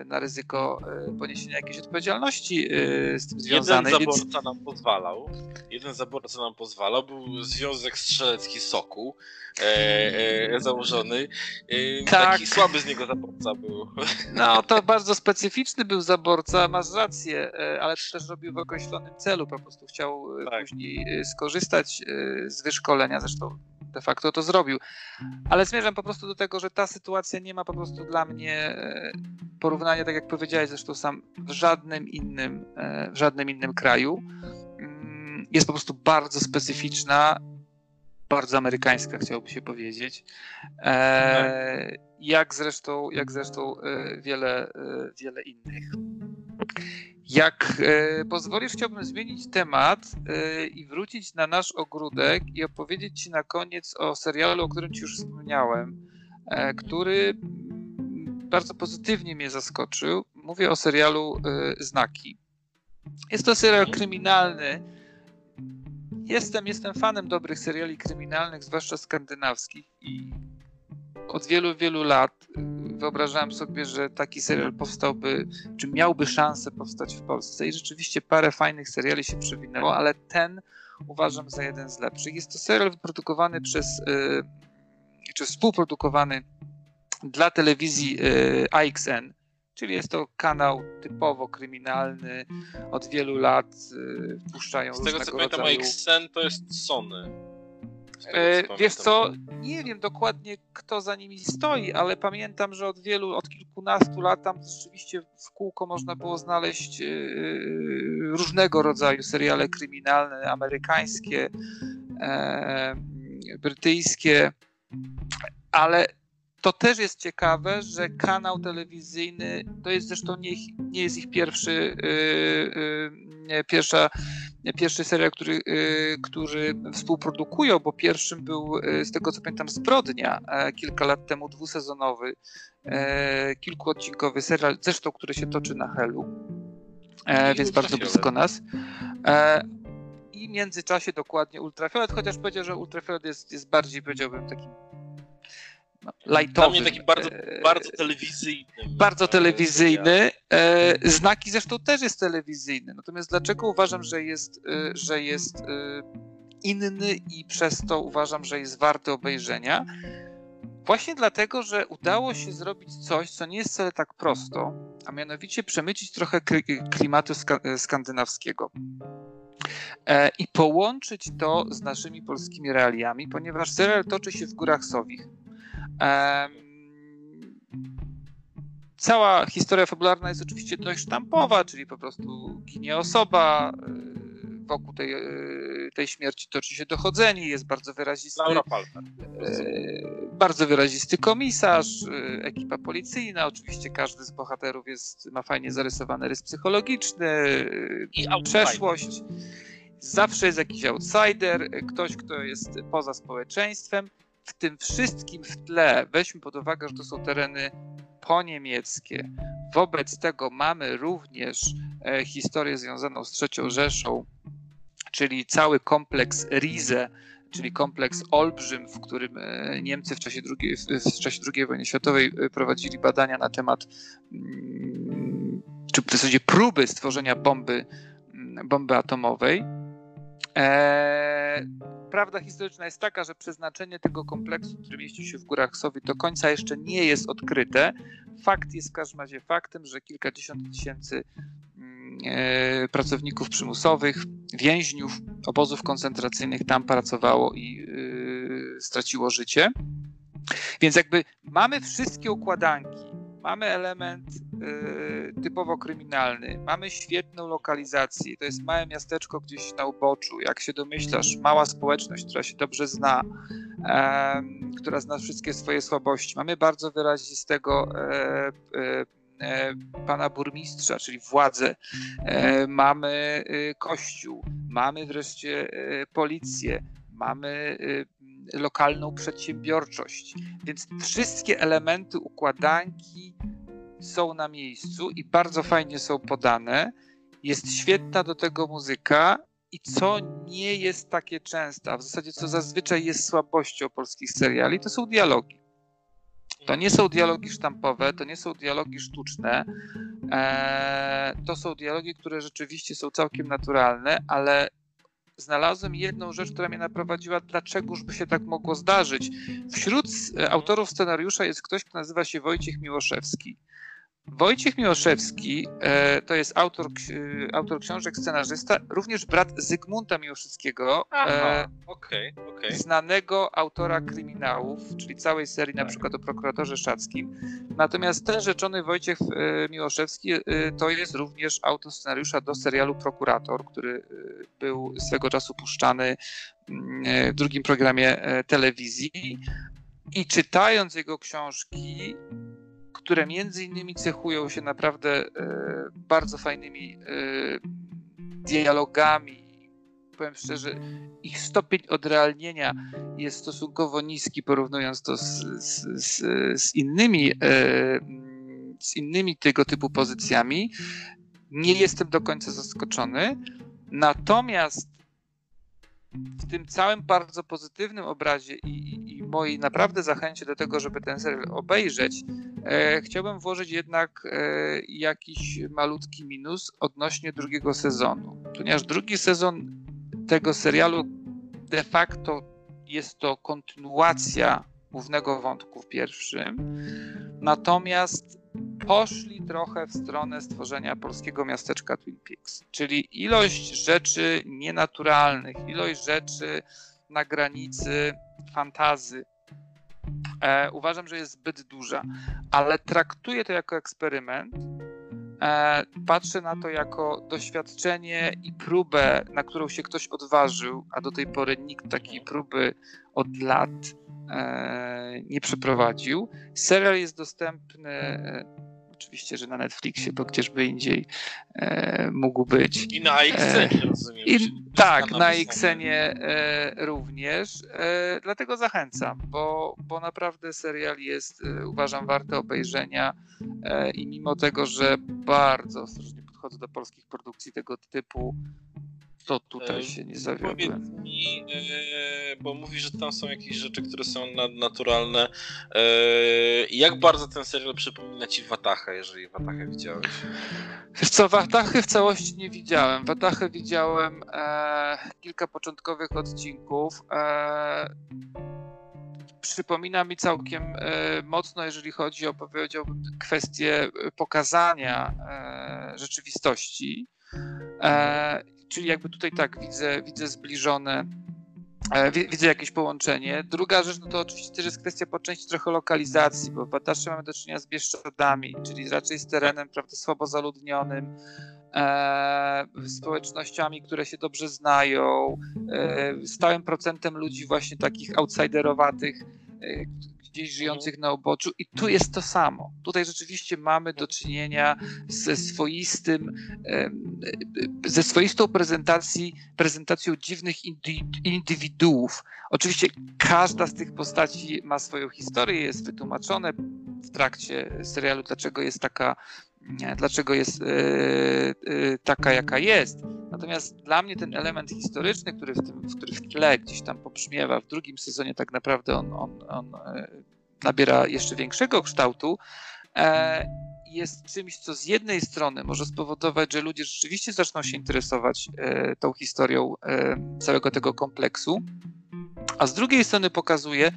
na ryzyko poniesienia jakiejś odpowiedzialności z tym związanej. Jeden zaborca więc... nam pozwalał, jeden zaborca nam pozwalał, był Związek Strzelecki Sokół e, e, założony. E, tak. Taki słaby z niego zaborca był. No to bardzo specyficzny był zaborca, masz rację, ale też robił w określonym celu, po prostu chciał tak. później skorzystać z wyszkolenia, zresztą de facto to zrobił. Ale zmierzam po prostu do tego, że ta sytuacja nie ma po prostu dla mnie porównania, tak jak powiedziałeś zresztą sam, w żadnym innym, w żadnym innym kraju. Jest po prostu bardzo specyficzna, bardzo amerykańska, chciałoby się powiedzieć. Jak zresztą, jak zresztą wiele, wiele innych. Jak e, pozwolisz, chciałbym zmienić temat e, i wrócić na nasz ogródek i opowiedzieć Ci na koniec o serialu, o którym Ci już wspomniałem, e, który bardzo pozytywnie mnie zaskoczył. Mówię o serialu e, Znaki. Jest to serial kryminalny. Jestem, jestem fanem dobrych seriali kryminalnych, zwłaszcza skandynawskich, i od wielu, wielu lat wyobrażałem sobie, że taki serial powstałby, czy miałby szansę powstać w Polsce, i rzeczywiście parę fajnych seriali się przewinęło, ale ten uważam za jeden z lepszych. Jest to serial wyprodukowany przez, yy, czy współprodukowany dla telewizji yy, A X N, czyli jest to kanał typowo kryminalny, od wielu lat yy, puszczają różnego rodzaju... Z tego co pamiętam, A X N to jest Sony. Wiesz co, nie wiem dokładnie, kto za nimi stoi, ale pamiętam, że od wielu, od kilkunastu lat tam rzeczywiście w kółko można było znaleźć yy, różnego rodzaju seriale kryminalne, amerykańskie, yy, brytyjskie, ale to też jest ciekawe, że kanał telewizyjny, to jest zresztą nie, nie jest ich pierwszy, yy, yy, pierwsza Pierwszy serial, który, y, który współprodukują, bo pierwszym był, y, z tego co pamiętam, Zbrodnia, y, kilka lat temu, dwusezonowy, y, kilkuodcinkowy serial, zresztą który się toczy na Helu, y, więc bardzo blisko nas. Y, I w międzyczasie dokładnie Ultrafiolet, chociaż powiedział, że Ultrafiolet jest, jest bardziej, powiedziałbym, takim lightowy. Dla mnie taki bardzo, bardzo telewizyjny. Bardzo telewizyjny. Znaki zresztą też jest telewizyjny. Natomiast dlaczego uważam, że jest, że jest inny i przez to uważam, że jest warty obejrzenia? Właśnie dlatego, że udało się zrobić coś, co nie jest wcale tak prosto, a mianowicie przemycić trochę klimatu skandynawskiego i połączyć to z naszymi polskimi realiami, ponieważ serial toczy się w Górach Sowich. Cała historia fabularna jest oczywiście dość sztampowa, czyli po prostu ginie osoba, wokół tej, tej śmierci toczy się dochodzenie, jest bardzo wyrazisty bardzo wyrazisty komisarz, ekipa policyjna, oczywiście każdy z bohaterów jest, ma fajnie zarysowany rys psychologiczny i przeszłość. Zawsze jest jakiś outsider, ktoś, kto jest poza społeczeństwem. W tym wszystkim w tle weźmy pod uwagę, że to są tereny poniemieckie. Wobec tego mamy również e, historię związaną z trzecią Rzeszą, czyli cały kompleks Riese, czyli kompleks olbrzym, w którym Niemcy w czasie drugiej, w czasie drugiej wojny światowej prowadzili badania na temat, czy w zasadzie próby stworzenia bomby, bomby atomowej. Eee, prawda historyczna jest taka, że przeznaczenie tego kompleksu, który mieści się w górach Sowi, do końca jeszcze nie jest odkryte. Fakt jest w każdym razie faktem, że kilkadziesiąt tysięcy pracowników przymusowych, więźniów obozów koncentracyjnych tam pracowało i yy, straciło życie. Więc jakby mamy wszystkie układanki. Mamy element yy, typowo kryminalny, mamy świetną lokalizację, to jest małe miasteczko gdzieś na uboczu, jak się domyślasz, mała społeczność, która się dobrze zna, yy, która zna wszystkie swoje słabości. Mamy bardzo wyrazistego yy, yy, pana burmistrza, czyli władzę, mamy kościół, mamy wreszcie policję, mamy lokalną przedsiębiorczość, więc wszystkie elementy układanki są na miejscu i bardzo fajnie są podane, jest świetna do tego muzyka i co nie jest takie częste, a w zasadzie co zazwyczaj jest słabością polskich seriali, to są dialogi. To nie są dialogi sztampowe, to nie są dialogi sztuczne, e, to są dialogi, które rzeczywiście są całkiem naturalne, ale znalazłem jedną rzecz, która mnie naprowadziła, dlaczegoż by się tak mogło zdarzyć. Wśród autorów scenariusza jest ktoś, kto nazywa się Wojciech Miłoszewski. Wojciech Miłoszewski e, to jest autor, autor książek, scenarzysta, również brat Zygmunta Miłoszewskiego, e, okay, okay. znanego autora kryminałów, czyli całej serii na przykład o prokuratorze Szackim. Natomiast ten rzeczony Wojciech e, Miłoszewski e, to jest również autor scenariusza do serialu Prokurator, który e, był swego czasu puszczany e, w drugim programie e, telewizji. I czytając jego książki, które między innymi cechują się naprawdę e, bardzo fajnymi e, dialogami. Powiem szczerze, ich stopień odrealnienia jest stosunkowo niski, porównując to z, z, z, z, innymi, e, z innymi tego typu pozycjami. Nie jestem do końca zaskoczony. Natomiast w tym całym bardzo pozytywnym obrazie i, i, i mojej naprawdę zachęcie do tego, żeby ten serial obejrzeć, e, chciałbym włożyć jednak e, jakiś malutki minus odnośnie drugiego sezonu, ponieważ drugi sezon tego serialu de facto jest to kontynuacja głównego wątku w pierwszym, natomiast poszli trochę w stronę stworzenia polskiego miasteczka Twin Peaks, czyli ilość rzeczy nienaturalnych, ilość rzeczy na granicy fantazy. E, uważam, że jest zbyt duża, ale traktuję to jako eksperyment, e, patrzę na to jako doświadczenie i próbę, na którą się ktoś odważył, a do tej pory nikt takiej próby od lat nie przeprowadził. Serial jest dostępny oczywiście, że na Netflixie, bo gdzieżby indziej e, mógł być. I na A X N, rozumiem. I, tak, na A X N-ie e, również. E, dlatego zachęcam, bo, bo naprawdę serial jest, e, uważam, warty obejrzenia e, i mimo tego, że bardzo ostrożnie podchodzę do polskich produkcji tego typu, to tutaj się nie zawiodłem. Powiedz mi, bo mówisz, że tam są jakieś rzeczy, które są nadnaturalne. Jak bardzo ten serial przypomina ci Watahę, jeżeli Watahę widziałeś? Wiesz co, Watahę w całości nie widziałem. Watahę widziałem e, kilka początkowych odcinków. E, przypomina mi całkiem e, mocno, jeżeli chodzi o, powiedziałbym, kwestię pokazania e, rzeczywistości. E, Czyli jakby tutaj tak, widzę, widzę zbliżone, e, widzę jakieś połączenie. Druga rzecz, no to oczywiście też jest kwestia po części trochę lokalizacji, bo w Wataszy mamy do czynienia z Bieszczadami, czyli raczej z terenem, prawda, słabo zaludnionym, e, społecznościami, które się dobrze znają, e, stałym procentem ludzi właśnie takich outsiderowatych, gdzieś żyjących na uboczu i tu jest to samo. Tutaj rzeczywiście mamy do czynienia ze swoistym, ze swoistą prezentacji, prezentacją dziwnych indywiduów. Oczywiście każda z tych postaci ma swoją historię, jest wytłumaczone w trakcie serialu, dlaczego jest taka, dlaczego jest taka, jaka jest. Natomiast dla mnie ten element historyczny, który w, tym, który w tle gdzieś tam pobrzmiewa, w drugim sezonie tak naprawdę on, on, on nabiera jeszcze większego kształtu, jest czymś, co z jednej strony może spowodować, że ludzie rzeczywiście zaczną się interesować tą historią całego tego kompleksu, a z drugiej strony pokazuje,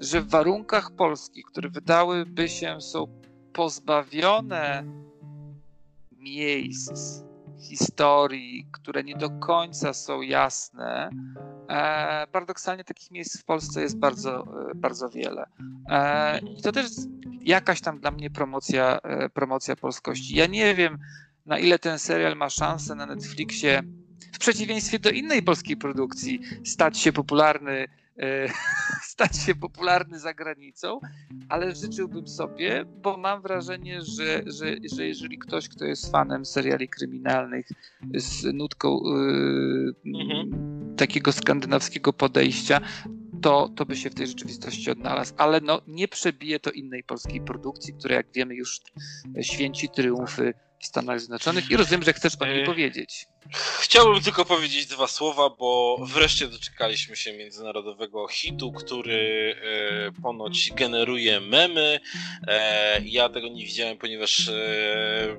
że w warunkach Polski, które wydałyby się są pozbawione miejsc, historii, które nie do końca są jasne. E, paradoksalnie takich miejsc w Polsce jest bardzo, bardzo wiele. E, I to też jakaś tam dla mnie promocja, e, promocja polskości. Ja nie wiem, na ile ten serial ma szansę na Netflixie, w przeciwieństwie do innej polskiej produkcji, stać się popularny stać się popularny za granicą, ale życzyłbym sobie, bo mam wrażenie, że, że, że jeżeli ktoś, kto jest fanem seriali kryminalnych z nutką yy, mhm. takiego skandynawskiego podejścia, to, to by się w tej rzeczywistości odnalazł, ale no, nie przebije to innej polskiej produkcji, która jak wiemy już święci triumfy w Stanach Zjednoczonych i rozumiem, że chcesz o niej powiedzieć. Chciałbym tylko powiedzieć dwa słowa, bo wreszcie doczekaliśmy się międzynarodowego hitu, który e, ponoć generuje memy. E, ja tego nie widziałem, ponieważ e,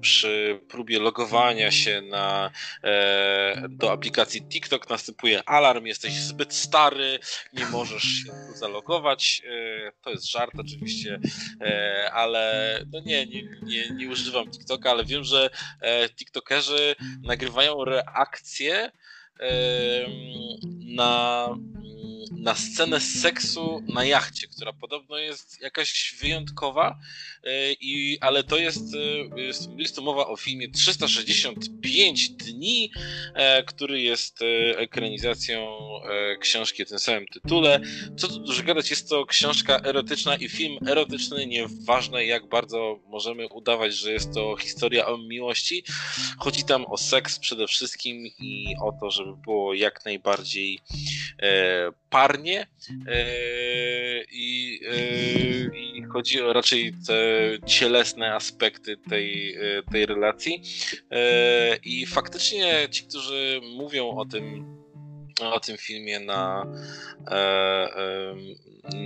przy próbie logowania się na, e, do aplikacji TikTok następuje alarm, jesteś zbyt stary, nie możesz się tu zalogować. E, to jest żart oczywiście, e, ale no nie, nie, nie, nie używam TikToka, ale wiem, że e, tiktokerzy nagrywają Mają reakcje yy, na, na scenę seksu na jachcie, która podobno jest jakaś wyjątkowa, yy, i, ale to jest, jest, jest to mowa o filmie trzysta sześćdziesiąt pięć dni, yy, który jest yy, ekranizacją yy, książki o tym samym tytule. Co tu dużo gadać, jest to książka erotyczna i film erotyczny, nieważne jak bardzo możemy udawać, że jest to historia o miłości. Chodzi tam o seks przede wszystkim i o to, żeby było jak najbardziej yy, parnie i yy, yy, yy, chodzi o raczej te cielesne aspekty tej, yy, tej relacji yy, i faktycznie ci, którzy mówią o tym o tym filmie na,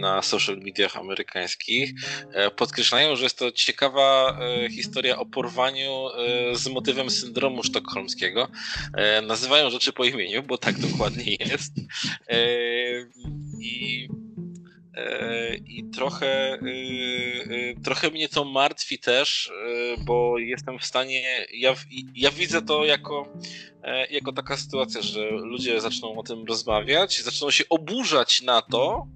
na social mediach amerykańskich, podkreślają, że jest to ciekawa historia o porwaniu z motywem syndromu sztokholmskiego. Nazywają rzeczy po imieniu, bo tak dokładnie jest. I I trochę, trochę mnie to martwi też, bo jestem w stanie, ja, ja widzę to jako, jako taka sytuacja, że ludzie zaczną o tym rozmawiać, zaczną się oburzać na to,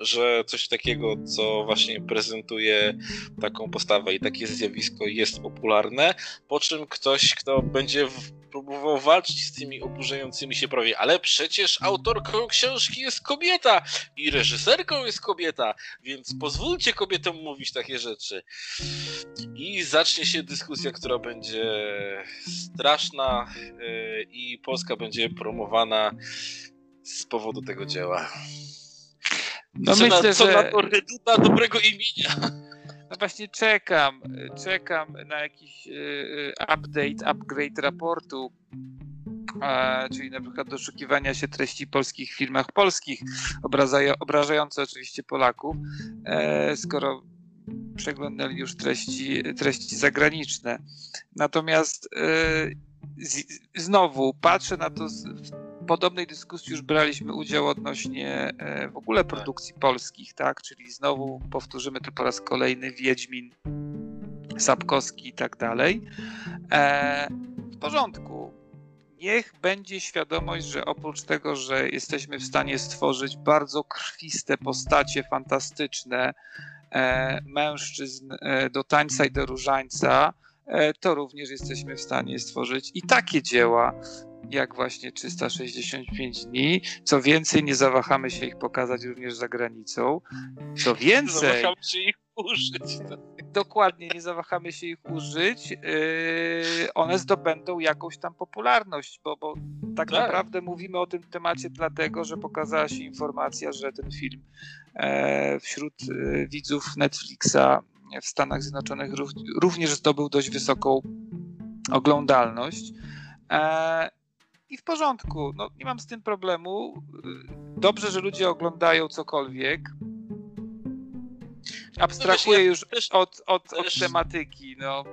że coś takiego, co właśnie prezentuje taką postawę i takie zjawisko jest popularne, po czym ktoś, kto będzie próbował walczyć z tymi oburzającymi się prawie, ale przecież autorką książki jest kobieta i reżyserką jest kobieta, więc pozwólcie kobietom mówić takie rzeczy. I zacznie się dyskusja, która będzie straszna i Polska będzie promowana z powodu tego dzieła. No co myślę, na, co że... na to reduta dobrego imienia. No właśnie czekam, czekam na jakiś update, upgrade raportu, czyli na przykład doszukiwania się treści polskich w filmach polskich, obrażające oczywiście Polaków, skoro przeglądali już treści, treści zagraniczne. Natomiast znowu patrzę na to... W podobnej dyskusji już braliśmy udział odnośnie w ogóle produkcji polskich, tak? Czyli znowu powtórzymy to po raz kolejny, Wiedźmin, Sapkowski i tak dalej. E, w porządku. Niech będzie świadomość, że oprócz tego, że jesteśmy w stanie stworzyć bardzo krwiste postacie fantastyczne e, mężczyzn e, do tańca i do różańca, e, to również jesteśmy w stanie stworzyć i takie dzieła, jak właśnie trzysta sześćdziesiąt pięć dni. Co więcej, nie zawahamy się ich pokazać również za granicą. Co więcej... Nie zawahamy się ich użyć. Dokładnie, nie zawahamy się ich użyć. Yy, one zdobędą jakąś tam popularność, bo, bo tak, tak naprawdę mówimy o tym temacie dlatego, że pokazała się informacja, że ten film e, wśród e, widzów Netflixa w Stanach Zjednoczonych również zdobył dość wysoką oglądalność. E, I w porządku, no, nie mam z tym problemu. Dobrze, że ludzie oglądają cokolwiek. Abstrahuję no ja już też, od, od, też, od tematyki. No.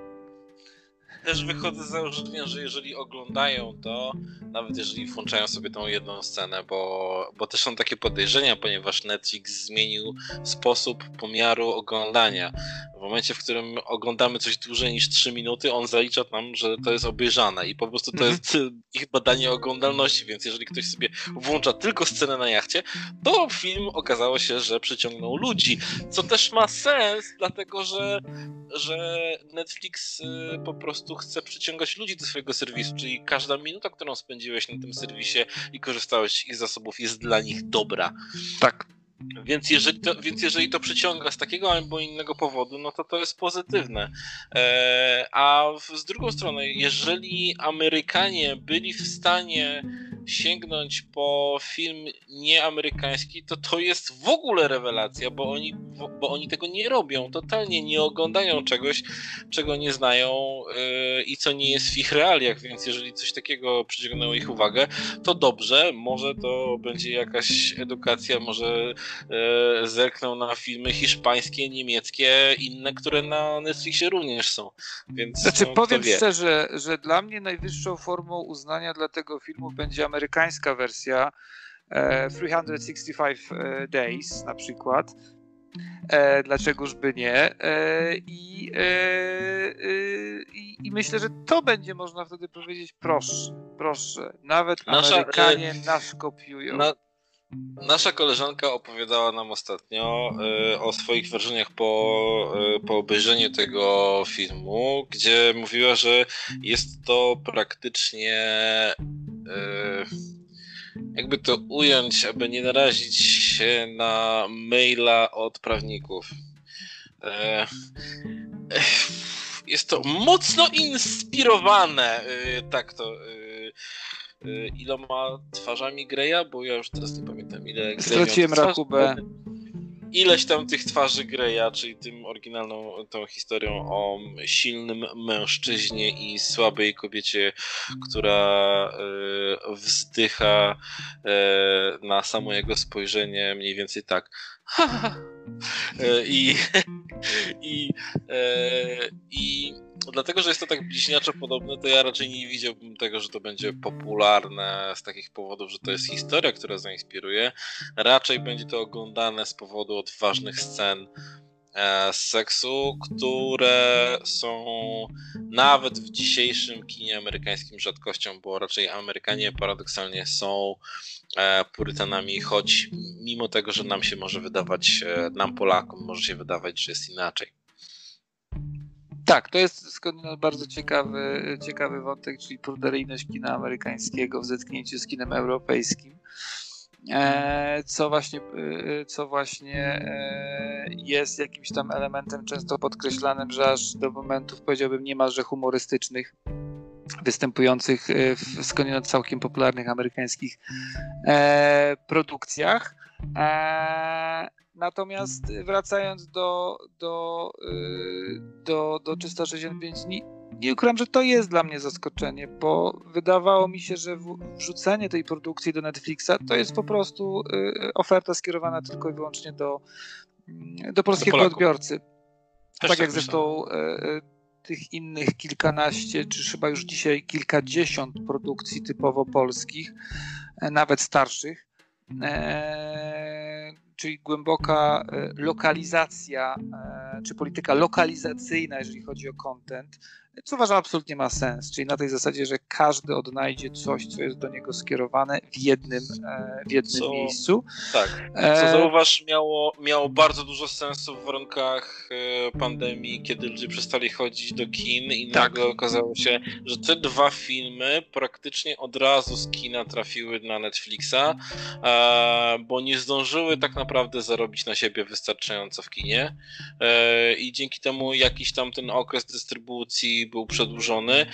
Też wychodzę z założenia, że jeżeli oglądają to, nawet jeżeli włączają sobie tą jedną scenę, bo, bo też są takie podejrzenia, ponieważ Netflix zmienił sposób pomiaru oglądania. W momencie, w którym oglądamy coś dłużej niż trzy minuty, on zalicza nam, że to jest obejrzane i po prostu to jest ich badanie oglądalności, więc jeżeli ktoś sobie włącza tylko scenę na jachcie, to film okazało się, że przyciągnął ludzi, co też ma sens, dlatego że, że Netflix po prostu chce przyciągać ludzi do swojego serwisu, czyli każda minuta, którą spędziłeś na tym serwisie i korzystałeś z ich zasobów, jest dla nich dobra. Tak. Więc jeżeli, to, więc jeżeli to przyciąga z takiego albo innego powodu, no to to jest pozytywne. Eee, a w, z drugą strony, jeżeli Amerykanie byli w stanie sięgnąć po film nieamerykański, to to jest w ogóle rewelacja, bo oni, bo oni tego nie robią, totalnie nie oglądają czegoś, czego nie znają yy, i co nie jest w ich realiach, więc jeżeli coś takiego przyciągnęło ich uwagę, to dobrze, może to będzie jakaś edukacja, może yy, zerkną na filmy hiszpańskie, niemieckie, inne, które na Netflixie również są. Więc, znaczy no, powiem szczerze, że, że dla mnie najwyższą formą uznania dla tego filmu będzie amerykańska wersja e, trzysta sześćdziesiąt pięć days na przykład. E, dlaczegoż by nie? E, i, e, i, I myślę, że to będzie można wtedy powiedzieć, proszę, proszę, nawet nasza, Amerykanie e, nas kopiują. Na, nasza koleżanka opowiadała nam ostatnio e, o swoich wrażeniach po, e, po obejrzeniu tego filmu, gdzie mówiła, że jest to praktycznie... jakby to ująć, aby nie narazić się na maila od prawników. Jest to mocno inspirowane, tak to, iloma twarzami Greya, bo ja już teraz nie pamiętam ile... Straciłem rakubę. Ileś tam tych twarzy Greya, czyli tym oryginalną tą historią o silnym mężczyźnie i słabej kobiecie, która y, wzdycha y, na samo jego spojrzenie, mniej więcej tak. I, i, i dlatego, że jest to tak bliźniaczo podobne, to ja raczej nie widziałbym tego, że to będzie popularne z takich powodów, że to jest historia, która zainspiruje. Raczej będzie to oglądane z powodu odważnych scen z seksu, które są nawet w dzisiejszym kinie amerykańskim rzadkością, bo raczej Amerykanie paradoksalnie są purytanami, choć mimo tego, że nam się może wydawać, nam Polakom może się wydawać, że jest inaczej. Tak, to jest bardzo ciekawy, ciekawy wątek, czyli pruderyjność kina amerykańskiego w zetknięciu z kinem europejskim. Co właśnie, co właśnie jest jakimś tam elementem często podkreślanym, że aż do momentów, powiedziałbym, niemalże humorystycznych, występujących w skądinąd całkiem popularnych amerykańskich produkcjach. Natomiast wracając do, do, do, do trzystu sześćdziesięciu pięciu dni, nie ukrywam, że to jest dla mnie zaskoczenie, bo wydawało mi się, że wrzucenie tej produkcji do Netflixa to jest po prostu oferta skierowana tylko i wyłącznie do, do polskiego do odbiorcy. Też tak jak zresztą tych innych kilkanaście, czy chyba już dzisiaj kilkadziesiąt produkcji typowo polskich, nawet starszych. Eee, czyli głęboka lokalizacja, e, czy polityka lokalizacyjna, jeżeli chodzi o content, co uważam absolutnie ma sens, czyli na tej zasadzie, że każdy odnajdzie coś, co jest do niego skierowane w jednym, w jednym co, miejscu. Tak, co zauważ miało, miało bardzo dużo sensu w warunkach pandemii, kiedy ludzie przestali chodzić do kin i tak. nagle okazało się, że te dwa filmy praktycznie od razu z kina trafiły na Netflixa, bo nie zdążyły tak naprawdę zarobić na siebie wystarczająco w kinie i dzięki temu jakiś tam ten okres dystrybucji był przedłużony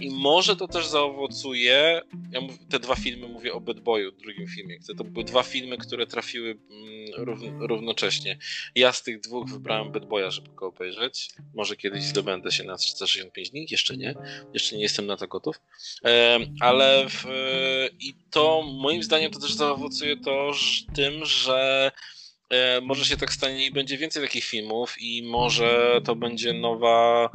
i może to też zaowocuje, ja mówię, te dwa filmy mówię o Bad Boyu, drugim filmie, to były dwa filmy, które trafiły równocześnie. Ja z tych dwóch wybrałem Bad Boya, żeby go obejrzeć, może kiedyś zdobędę się na trzysta sześćdziesiąt pięć dni, jeszcze nie, jeszcze nie jestem na to gotów, ale w, i to moim zdaniem to też zaowocuje to tym, że może się tak stanie i będzie więcej takich filmów i może to będzie nowa,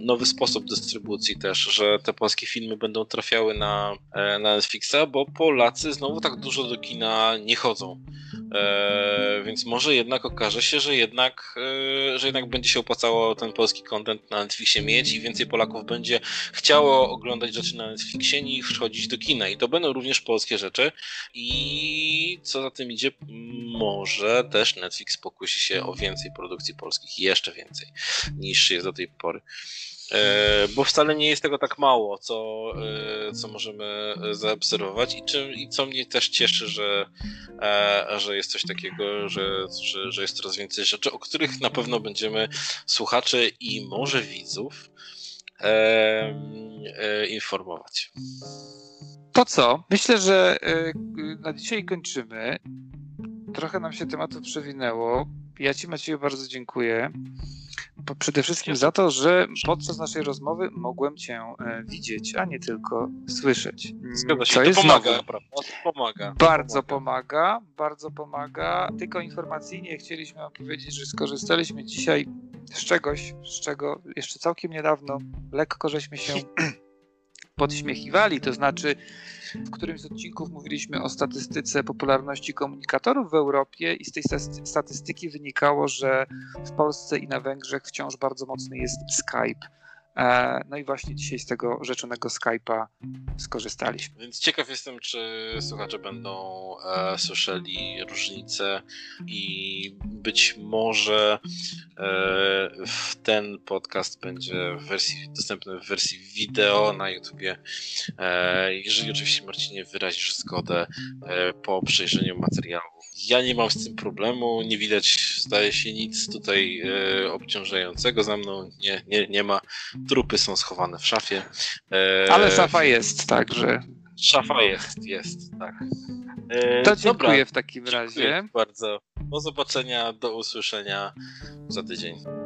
nowy sposób dystrybucji też, że te polskie filmy będą trafiały na, na Netflixa, bo Polacy znowu tak dużo do kina nie chodzą. E, więc może jednak okaże się, że jednak, e, że jednak będzie się opłacało ten polski content na Netflixie mieć i więcej Polaków będzie chciało oglądać rzeczy na Netflixie niż chodzić do kina. I to będą również polskie rzeczy i co za tym idzie, może też Netflix pokusi się o więcej produkcji polskich, jeszcze więcej niż jest do tej pory. E, bo wcale nie jest tego tak mało, co, e, co możemy zaobserwować i, czym, i co mnie też cieszy, że, e, że jest coś takiego, że, że, że jest coraz więcej rzeczy, o których na pewno będziemy słuchaczy i może widzów e, e, informować. To co? Myślę, że e, na dzisiaj kończymy. Trochę nam się tematu przewinęło. Ja ci, Macieju, bardzo dziękuję. Przede wszystkim za to, że podczas naszej rozmowy mogłem cię widzieć, a nie tylko słyszeć. Zgadza się, to, to jest pomaga, prawda? Pomaga. Bardzo pomaga, bardzo pomaga. Tylko informacyjnie chcieliśmy powiedzieć, że skorzystaliśmy dzisiaj z czegoś, z czego jeszcze całkiem niedawno lekko żeśmy się podśmiechiwali, to znaczy w którymś z odcinków mówiliśmy o statystyce popularności komunikatorów w Europie i z tej statystyki wynikało, że w Polsce i na Węgrzech wciąż bardzo mocny jest Skype. No i właśnie dzisiaj z tego rzeczonego Skype'a skorzystaliśmy. Więc ciekaw jestem, czy słuchacze będą e, słyszeli różnice i być może e, ten podcast będzie w wersji, dostępny w wersji wideo na YouTubie. E, jeżeli oczywiście, Marcinie, wyrazisz zgodę e, po przejrzeniu materiału. Ja nie mam z tym problemu, nie widać, zdaje się, nic tutaj e, obciążającego za mną, nie, nie, nie ma. Trupy są schowane w szafie. E, Ale szafa jest, także... Szafa jest, jest, tak. E, to dziękuję dobra, w takim razie. Dziękuję bardzo. Do zobaczenia, do usłyszenia za tydzień.